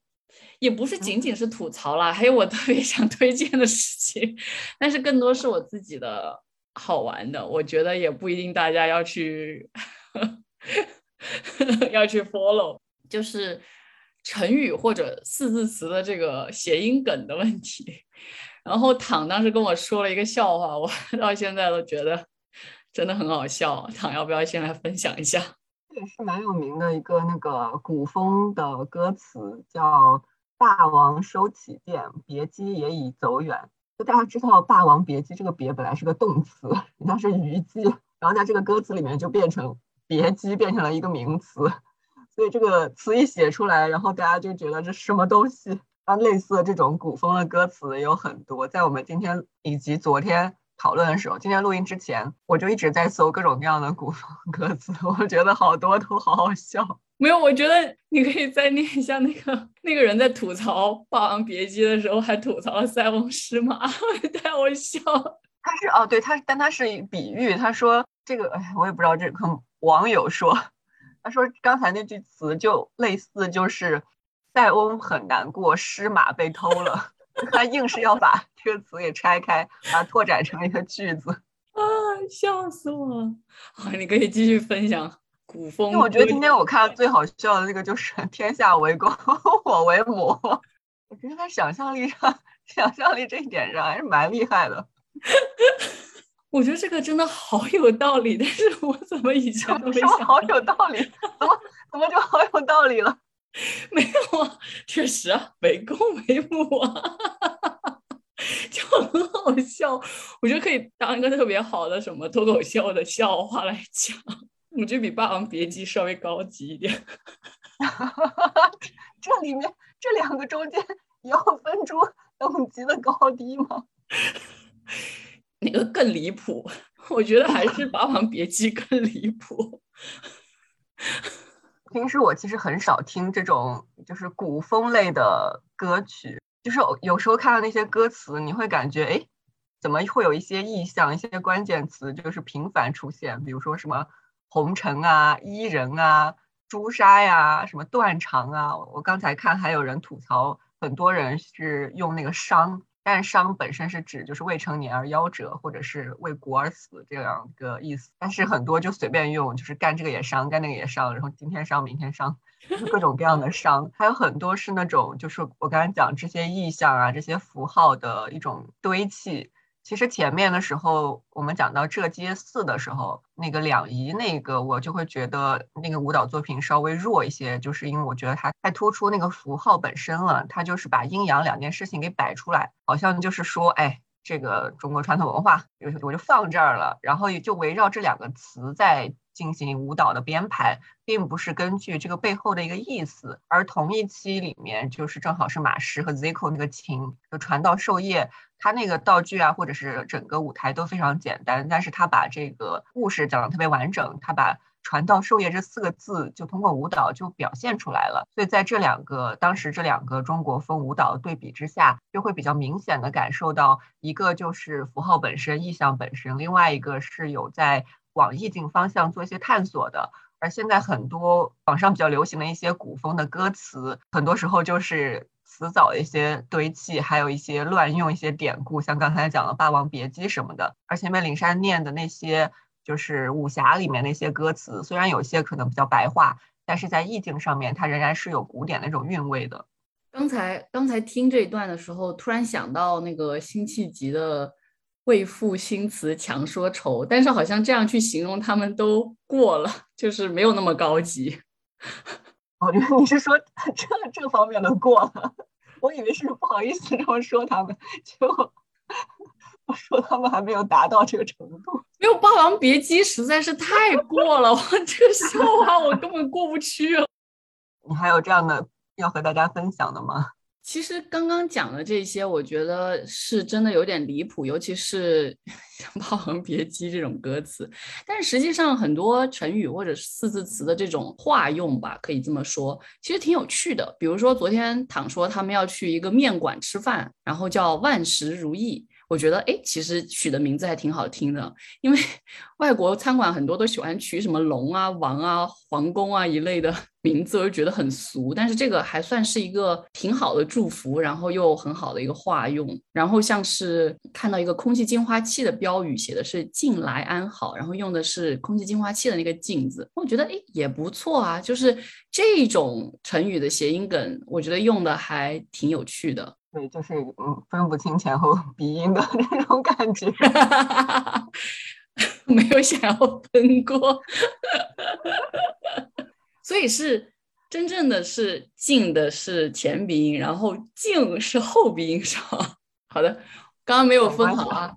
也不是仅仅是吐槽啦，还有我特别想推荐的事情，但是更多是我自己的好玩的，我觉得也不一定大家要去要去 follow， 就是成语或者四字词的这个谐音梗的问题。然后躺当时跟我说了一个笑话，我到现在都觉得真的很好笑，躺要不要先来分享一下？这也是蛮有名的一个那个古风的歌词，叫霸王收起剑，别姬也已走远。就大家知道霸王别姬这个别本来是个动词，人家是虞姬，然后在这个歌词里面就变成别姬，变成了一个名词，所以这个词一写出来，然后大家就觉得这什么东西。类似的这种古风的歌词有很多，在我们今天以及昨天讨论的时候，今天录音之前我就一直在搜各种各样的古风歌词，我觉得好多都好好笑。没有，我觉得你可以再念一下那个人在吐槽霸王别姬的时候还吐槽了塞翁失马带我笑。他是哦，对，他但他是比喻，他说这个，哎，我也不知道，这个网友说，他说刚才那句词就类似，就是塞翁很难过，失马被偷了他硬是要把这个词给拆开，把它拓展成一个句子啊，笑死我了。好，你可以继续分享古风。因为我觉得今天我看最好笑的那个就是天下为公我为母，我觉得他想象力这一点上还是蛮厉害的我觉得这个真的好有道理，但是我怎么以前都没想到好有道理怎么就好有道理了没有啊，确实啊，为公为母啊就很好笑，我觉得可以当一个特别好的什么脱口秀的笑话来讲，我觉得比霸王别姬稍微高级一点这里面这两个中间也要分出等级的高低吗那个更离谱，我觉得还是霸王别姬更离谱平时我其实很少听这种就是古风类的歌曲，就是有时候看到那些歌词，你会感觉，哎，怎么会有一些意象、一些关键词就是频繁出现，比如说什么红尘啊、伊人啊、朱砂呀、什么断肠啊。我刚才看还有人吐槽，很多人是用那个伤，但是伤本身是指就是未成年而夭折，或者是为国而死这样一个意思，但是很多就随便用，就是干这个也伤，干那个也伤，然后今天伤明天伤，就是各种各样的伤。还有很多是那种就是我刚才讲这些意象啊，这些符号的一种堆砌。其实前面的时候我们讲到这街四的时候，那个两仪那个我就会觉得那个舞蹈作品稍微弱一些，就是因为我觉得它太突出那个符号本身了，它就是把阴阳两件事情给摆出来，好像就是说哎，这个中国传统文化我就放这儿了，然后也就围绕这两个词在进行舞蹈的编排，并不是根据这个背后的一个意思。而同一期里面就是正好是马师和 Zico 那个琴就传道授业，他那个道具啊或者是整个舞台都非常简单，但是他把这个故事讲得特别完整，他把传道授业这四个字就通过舞蹈就表现出来了。所以在这两个当时这两个中国风舞蹈对比之下，就会比较明显的感受到，一个就是符号本身、意象本身，另外一个是有在往意境方向做一些探索的。而现在很多网上比较流行的一些古风的歌词，很多时候就是词藻一些堆砌，还有一些乱用一些典故，像刚才讲的《霸王别姬》什么的。而前面林珊念的那些就是武侠里面那些歌词，虽然有些可能比较白话，但是在意境上面它仍然是有古典那种韵味的。刚才听这一段的时候，突然想到那个辛弃疾的为赋新词强说愁，但是好像这样去形容他们都过了，就是没有那么高级。我觉得你是说这方面的过了，我以为是不好意思这么说他们，结果我说他们还没有达到这个程度。没有，《霸王别姬》实在是太过了，我这个笑话我根本过不去了。你还有这样的要和大家分享的吗？其实刚刚讲的这些我觉得是真的有点离谱，尤其是像《霸王别姬》这种歌词。但实际上很多成语或者四字词的这种化用吧，可以这么说，其实挺有趣的。比如说昨天躺说他们要去一个面馆吃饭，然后叫万事如意，我觉得哎，其实取的名字还挺好听的，因为外国餐馆很多都喜欢取什么龙啊、王啊、皇宫啊一类的名字，我就觉得很俗，但是这个还算是一个挺好的祝福，然后又很好的一个化用。然后像是看到一个空气净化器的标语，写的是近来安好，然后用的是空气净化器的那个镜子，我觉得哎也不错啊，就是这种成语的谐音梗我觉得用的还挺有趣的。对，就是分不清前后鼻音的那种感觉。没有想要分过。所以是真正的是近的是前鼻音，然后静是后鼻音上。好的，刚刚没有分好啊。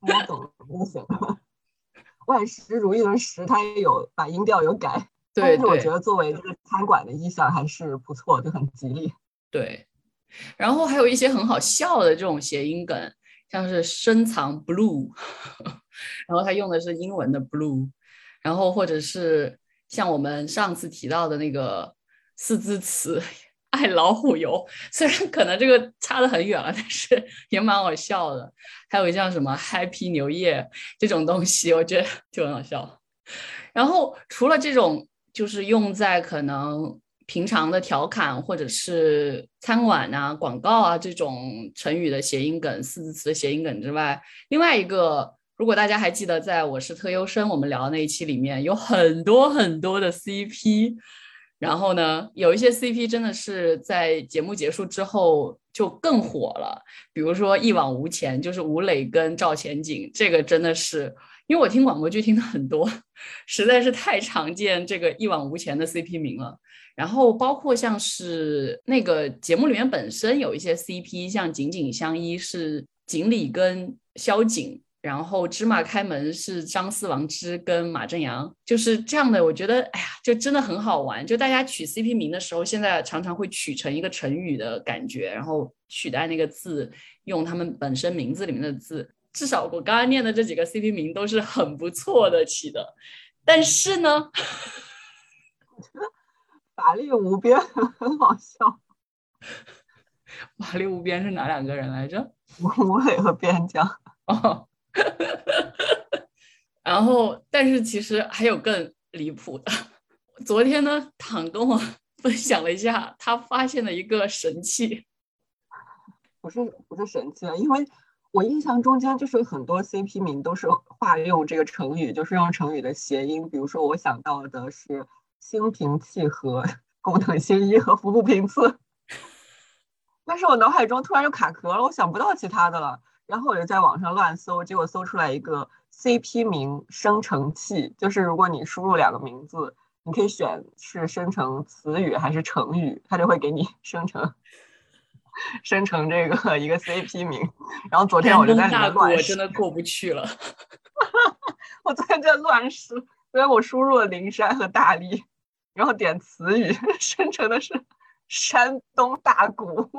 我懂就行了。万事如意的时它也有把音调有改。对，但是我觉得作为这个餐馆的意象还是不错，就很吉利。对。然后还有一些很好笑的这种谐音梗，像是深藏 blue， 然后他用的是英文的 blue， 然后或者是像我们上次提到的那个四字词爱老虎油，虽然可能这个差得很远了，但是也蛮好笑的。还有像什么 happy 牛业这种东西，我觉得就很好笑。然后除了这种就是用在可能平常的调侃或者是餐馆啊、广告啊这种成语的谐音梗、四字词的谐音梗之外，另外一个如果大家还记得在我是特优生我们聊的那一期里面有很多很多的 CP， 然后呢有一些 CP 真的是在节目结束之后就更火了，比如说一往无前就是吴磊跟赵钱景，这个真的是因为我听广播剧听的很多，实在是太常见这个一往无前的 CP 名了。然后包括像是那个节目里面本身有一些 CP， 像井井相依是锦鲤跟萧景，然后芝麻开门是张四王之跟马正阳，就是这样的。我觉得哎呀，就真的很好玩，就大家取 CP 名的时候现在常常会取成一个成语的感觉，然后取代那个字用他们本身名字里面的字。至少我刚刚念的这几个 CP 名都是很不错的起的，但是呢法力无边，很好笑。瓦砾无边是哪两个人来着？吴磊和边疆。哦，然后但是其实还有更离谱的。昨天呢，唐跟我分享了一下他发现的一个神器。不是神器了，因为我印象中间就是很多 CP 名都是化用这个成语，就是用成语的谐音。比如说我想到的是心平气和、工藤新一和服部平次，但是我脑海中突然就卡壳了，我想不到其他的了。然后我就在网上乱搜，结果搜出来一个 CP 名生成器，就是如果你输入两个名字，你可以选是生成词语还是成语，它就会给你生成这个一个 CP 名。然后昨天我就在里面乱试，我真的过不去了。我昨天在乱试，所以我输入了灵山和大荔，然后点词语，生成的是山东大鼓。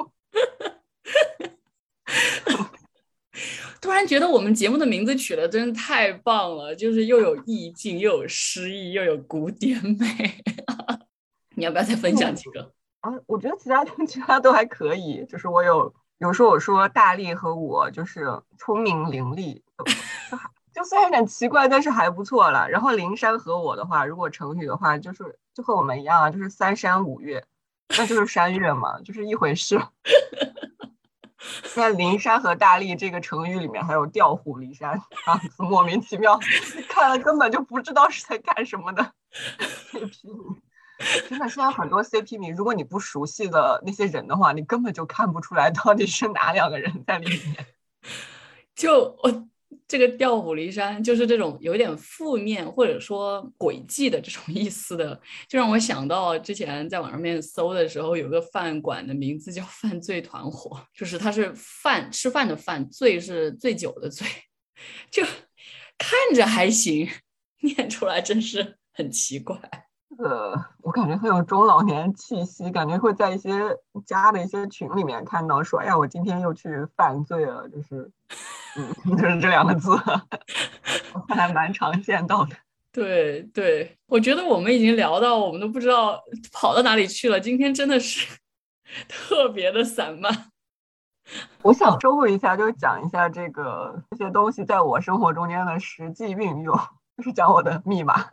突然觉得我们节目的名字取得真的太棒了，就是又有意境，又有诗意，又有古典美。你要不要再分享几个？啊，我觉得其他都还可以。就是我有时候我说大力和我就是聪明伶俐，就虽然有点奇怪，但是还不错了。然后灵山和我的话，如果成语的话，就和我们一样啊，就是三山五岳，那就是山岳嘛，就是一回事。那灵山和大力这个成语里面还有调虎离山啊，莫名其妙，看了根本就不知道是在干什么的 CP。真的，现在很多 CP 名，如果你不熟悉的那些人的话，你根本就看不出来到底是哪两个人在里面。就这个调虎离山，就是这种有点负面或者说诡计的这种意思的，就让我想到之前在网上面搜的时候，有个饭馆的名字叫犯罪团伙，就是它是饭吃饭的饭，醉是醉酒的醉，就看着还行，念出来真是很奇怪。我感觉很有中老年气息，感觉会在一些家的一些群里面看到说，哎呀，我今天又去犯罪了，就是，就是这两个字，我看来蛮常见到的。对对，我觉得我们已经聊到我们都不知道跑到哪里去了，今天真的是特别的散漫。我想收回一下，就是讲一下这些东西在我生活中间的实际运用，就是讲我的密码。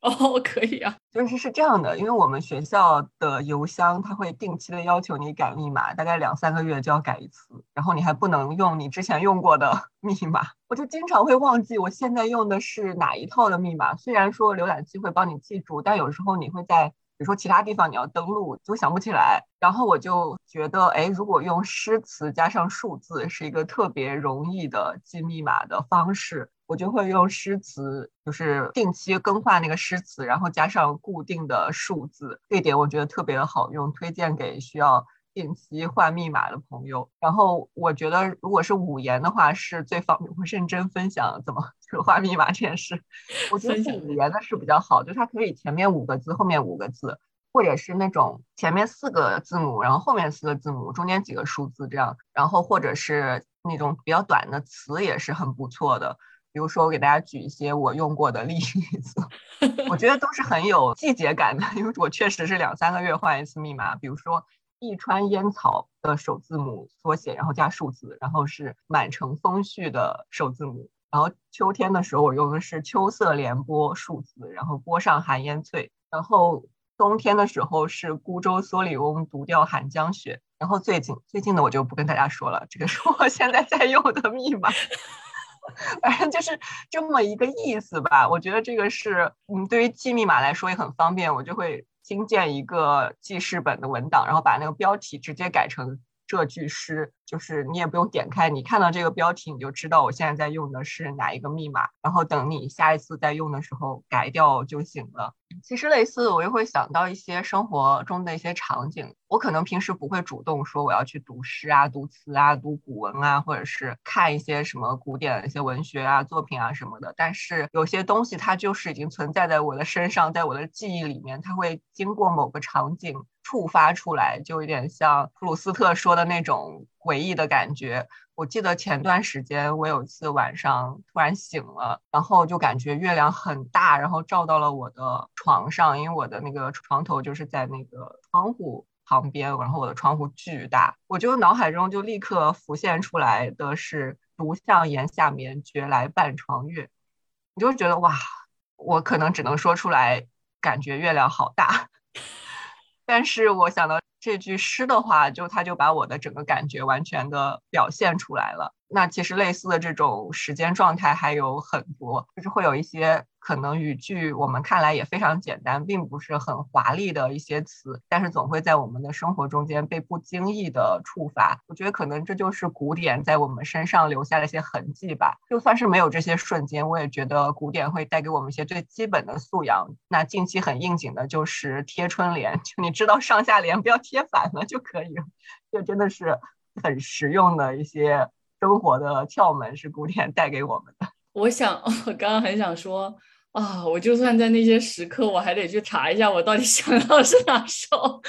哦，可以啊，就是这样的，因为我们学校的邮箱它会定期的要求你改密码，大概2-3个月就要改一次，然后你还不能用你之前用过的密码。我就经常会忘记我现在用的是哪一套的密码，虽然说浏览器会帮你记住，但有时候你会在比如说其他地方你要登录就想不起来。然后我就觉得，哎，如果用诗词加上数字是一个特别容易的记密码的方式，我就会用诗词，就是定期更换那个诗词，然后加上固定的数字，这点我觉得特别好用，推荐给需要定期换密码的朋友。然后我觉得如果是五言的话是最方便，我认真分享怎么换密码这件事。我觉得是五言的是比较好，就是它可以前面5个字后面5个字，或者是那种前面4个字母然后后面4个字母中间几个数字，这样。然后或者是那种比较短的词也是很不错的，比如说我给大家举一些我用过的例子，我觉得都是很有季节感的，因为我确实是2-3个月换一次密码。比如说一川烟草的首字母缩写然后加数字，然后是满城风絮的首字母。然后秋天的时候我用的是秋色连波数字，然后波上寒烟翠。然后冬天的时候是孤舟蓑笠翁，独钓寒江雪。然后最近的我就不跟大家说了，这个是我现在在用的密码。反正就是这么一个意思吧。我觉得这个是对于记密码来说也很方便，我就会新建一个记事本的文档，然后把那个标题直接改成这句诗，就是你也不用点开，你看到这个标题你就知道我现在在用的是哪一个密码，然后等你下一次再用的时候改掉就行了。其实类似我又会想到一些生活中的一些场景，我可能平时不会主动说我要去读诗啊、读词啊、读古文啊，或者是看一些什么古典的一些文学啊作品啊什么的，但是有些东西它就是已经存在在我的身上，在我的记忆里面，它会经过某个场景触发出来，就有点像普鲁斯特说的那种回忆的感觉。我记得前段时间我有一次晚上突然醒了，然后就感觉月亮很大，然后照到了我的床上，因为我的那个床头就是在那个窗户旁边，然后我的窗户巨大，我就脑海中就立刻浮现出来的是独向檐下眠，觉来半床月。你就觉得哇，我可能只能说出来感觉月亮好大，但是我想到这句诗的话，就它就把我的整个感觉完全的表现出来了。那其实类似的这种时间状态还有很多，就是会有一些可能语句我们看来也非常简单，并不是很华丽的一些词，但是总会在我们的生活中间被不经意的触发。我觉得可能这就是古典在我们身上留下的一些痕迹吧。就算是没有这些瞬间，我也觉得古典会带给我们一些最基本的素养。那近期很应景的就是贴春联，就你知道上下联不要贴反了就可以了，这真的是很实用的一些生活的窍门，是古典带给我们的。我刚刚很想说啊，我就算在那些时刻，我还得去查一下我到底想到是哪首。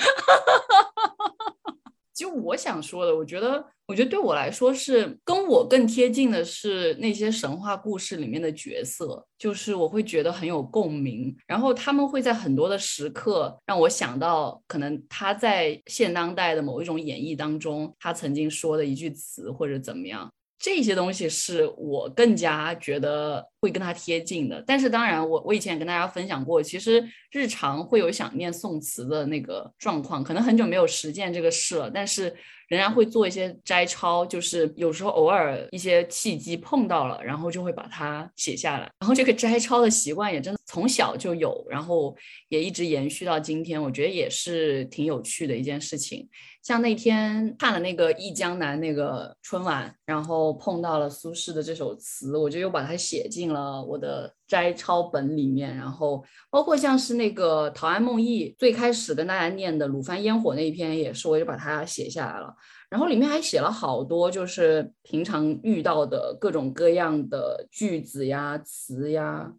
就我想说的，我觉得对我来说是跟我更贴近的是那些神话故事里面的角色，就是我会觉得很有共鸣，然后他们会在很多的时刻让我想到可能他在现当代的某一种演绎当中他曾经说的一句词或者怎么样，这些东西是我更加觉得会跟他贴近的。但是当然我以前也跟大家分享过，其实日常会有想念宋词的那个状况，可能很久没有实践这个事了，但是仍然会做一些摘抄，就是有时候偶尔一些契机碰到了，然后就会把它写下来。然后这个摘抄的习惯也真的从小就有，然后也一直延续到今天，我觉得也是挺有趣的一件事情。像那天看了那个忆江南那个春晚，然后碰到了苏轼的这首词，我就又把它写进了我的摘抄本里面。然后包括像是那个陶庵梦忆最开始跟大家念的鲁藩烟火那一篇也是，我就把它写下来了。然后里面还写了好多就是平常遇到的各种各样的句子呀词呀，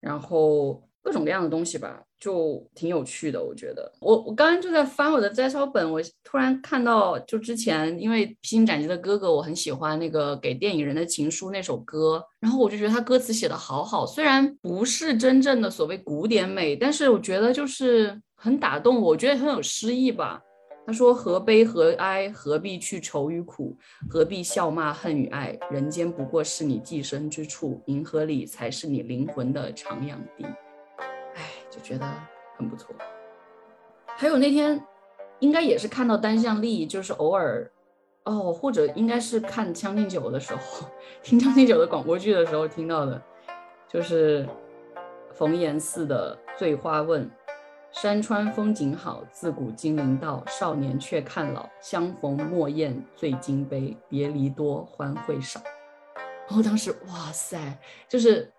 然后各种各样的东西吧，就挺有趣的。我觉得我刚刚就在翻我的摘抄本，我突然看到就之前因为《披荆斩棘的哥哥》我很喜欢那个给电影人的情书那首歌，然后我就觉得他歌词写得好好，虽然不是真正的所谓古典美，但是我觉得就是很打动我，我觉得很有诗意吧。他说何悲何哀，何必去愁与苦，何必笑骂恨与爱，人间不过是你寄身之处，银河里才是你灵魂的徜徉地。哎，就觉得很不错。还有那天应该也是看到单向力，就是偶尔哦，或者应该是看将进酒的时候，听将进酒的广播剧的时候听到的，就是冯延巳的醉花问，山川风景好，自古金陵道，少年却看老，相逢莫厌醉金杯，别离多欢会少。然后当时哇塞，就是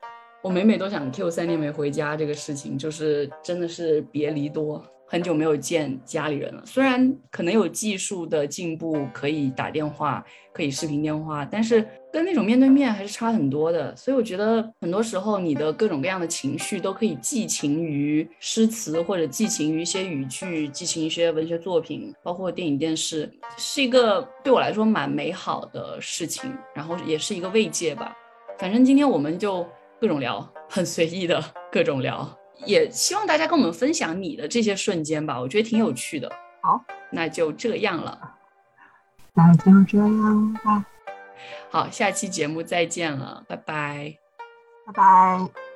我每每都想 Q 3年没回家这个事情，就是真的是别离多，很久没有见家里人了。虽然可能有技术的进步，可以打电话，可以视频电话，但是跟那种面对面还是差很多的。所以我觉得很多时候你的各种各样的情绪都可以寄情于诗词，或者寄情于一些语句，寄情于一些文学作品，包括电影电视，是一个对我来说蛮美好的事情，然后也是一个慰藉吧。反正今天我们就各种聊，很随意的各种聊，也希望大家跟我们分享你的这些瞬间吧，我觉得挺有趣的。好，那就这样了，那就这样吧。好，下期节目再见了，拜拜，拜拜。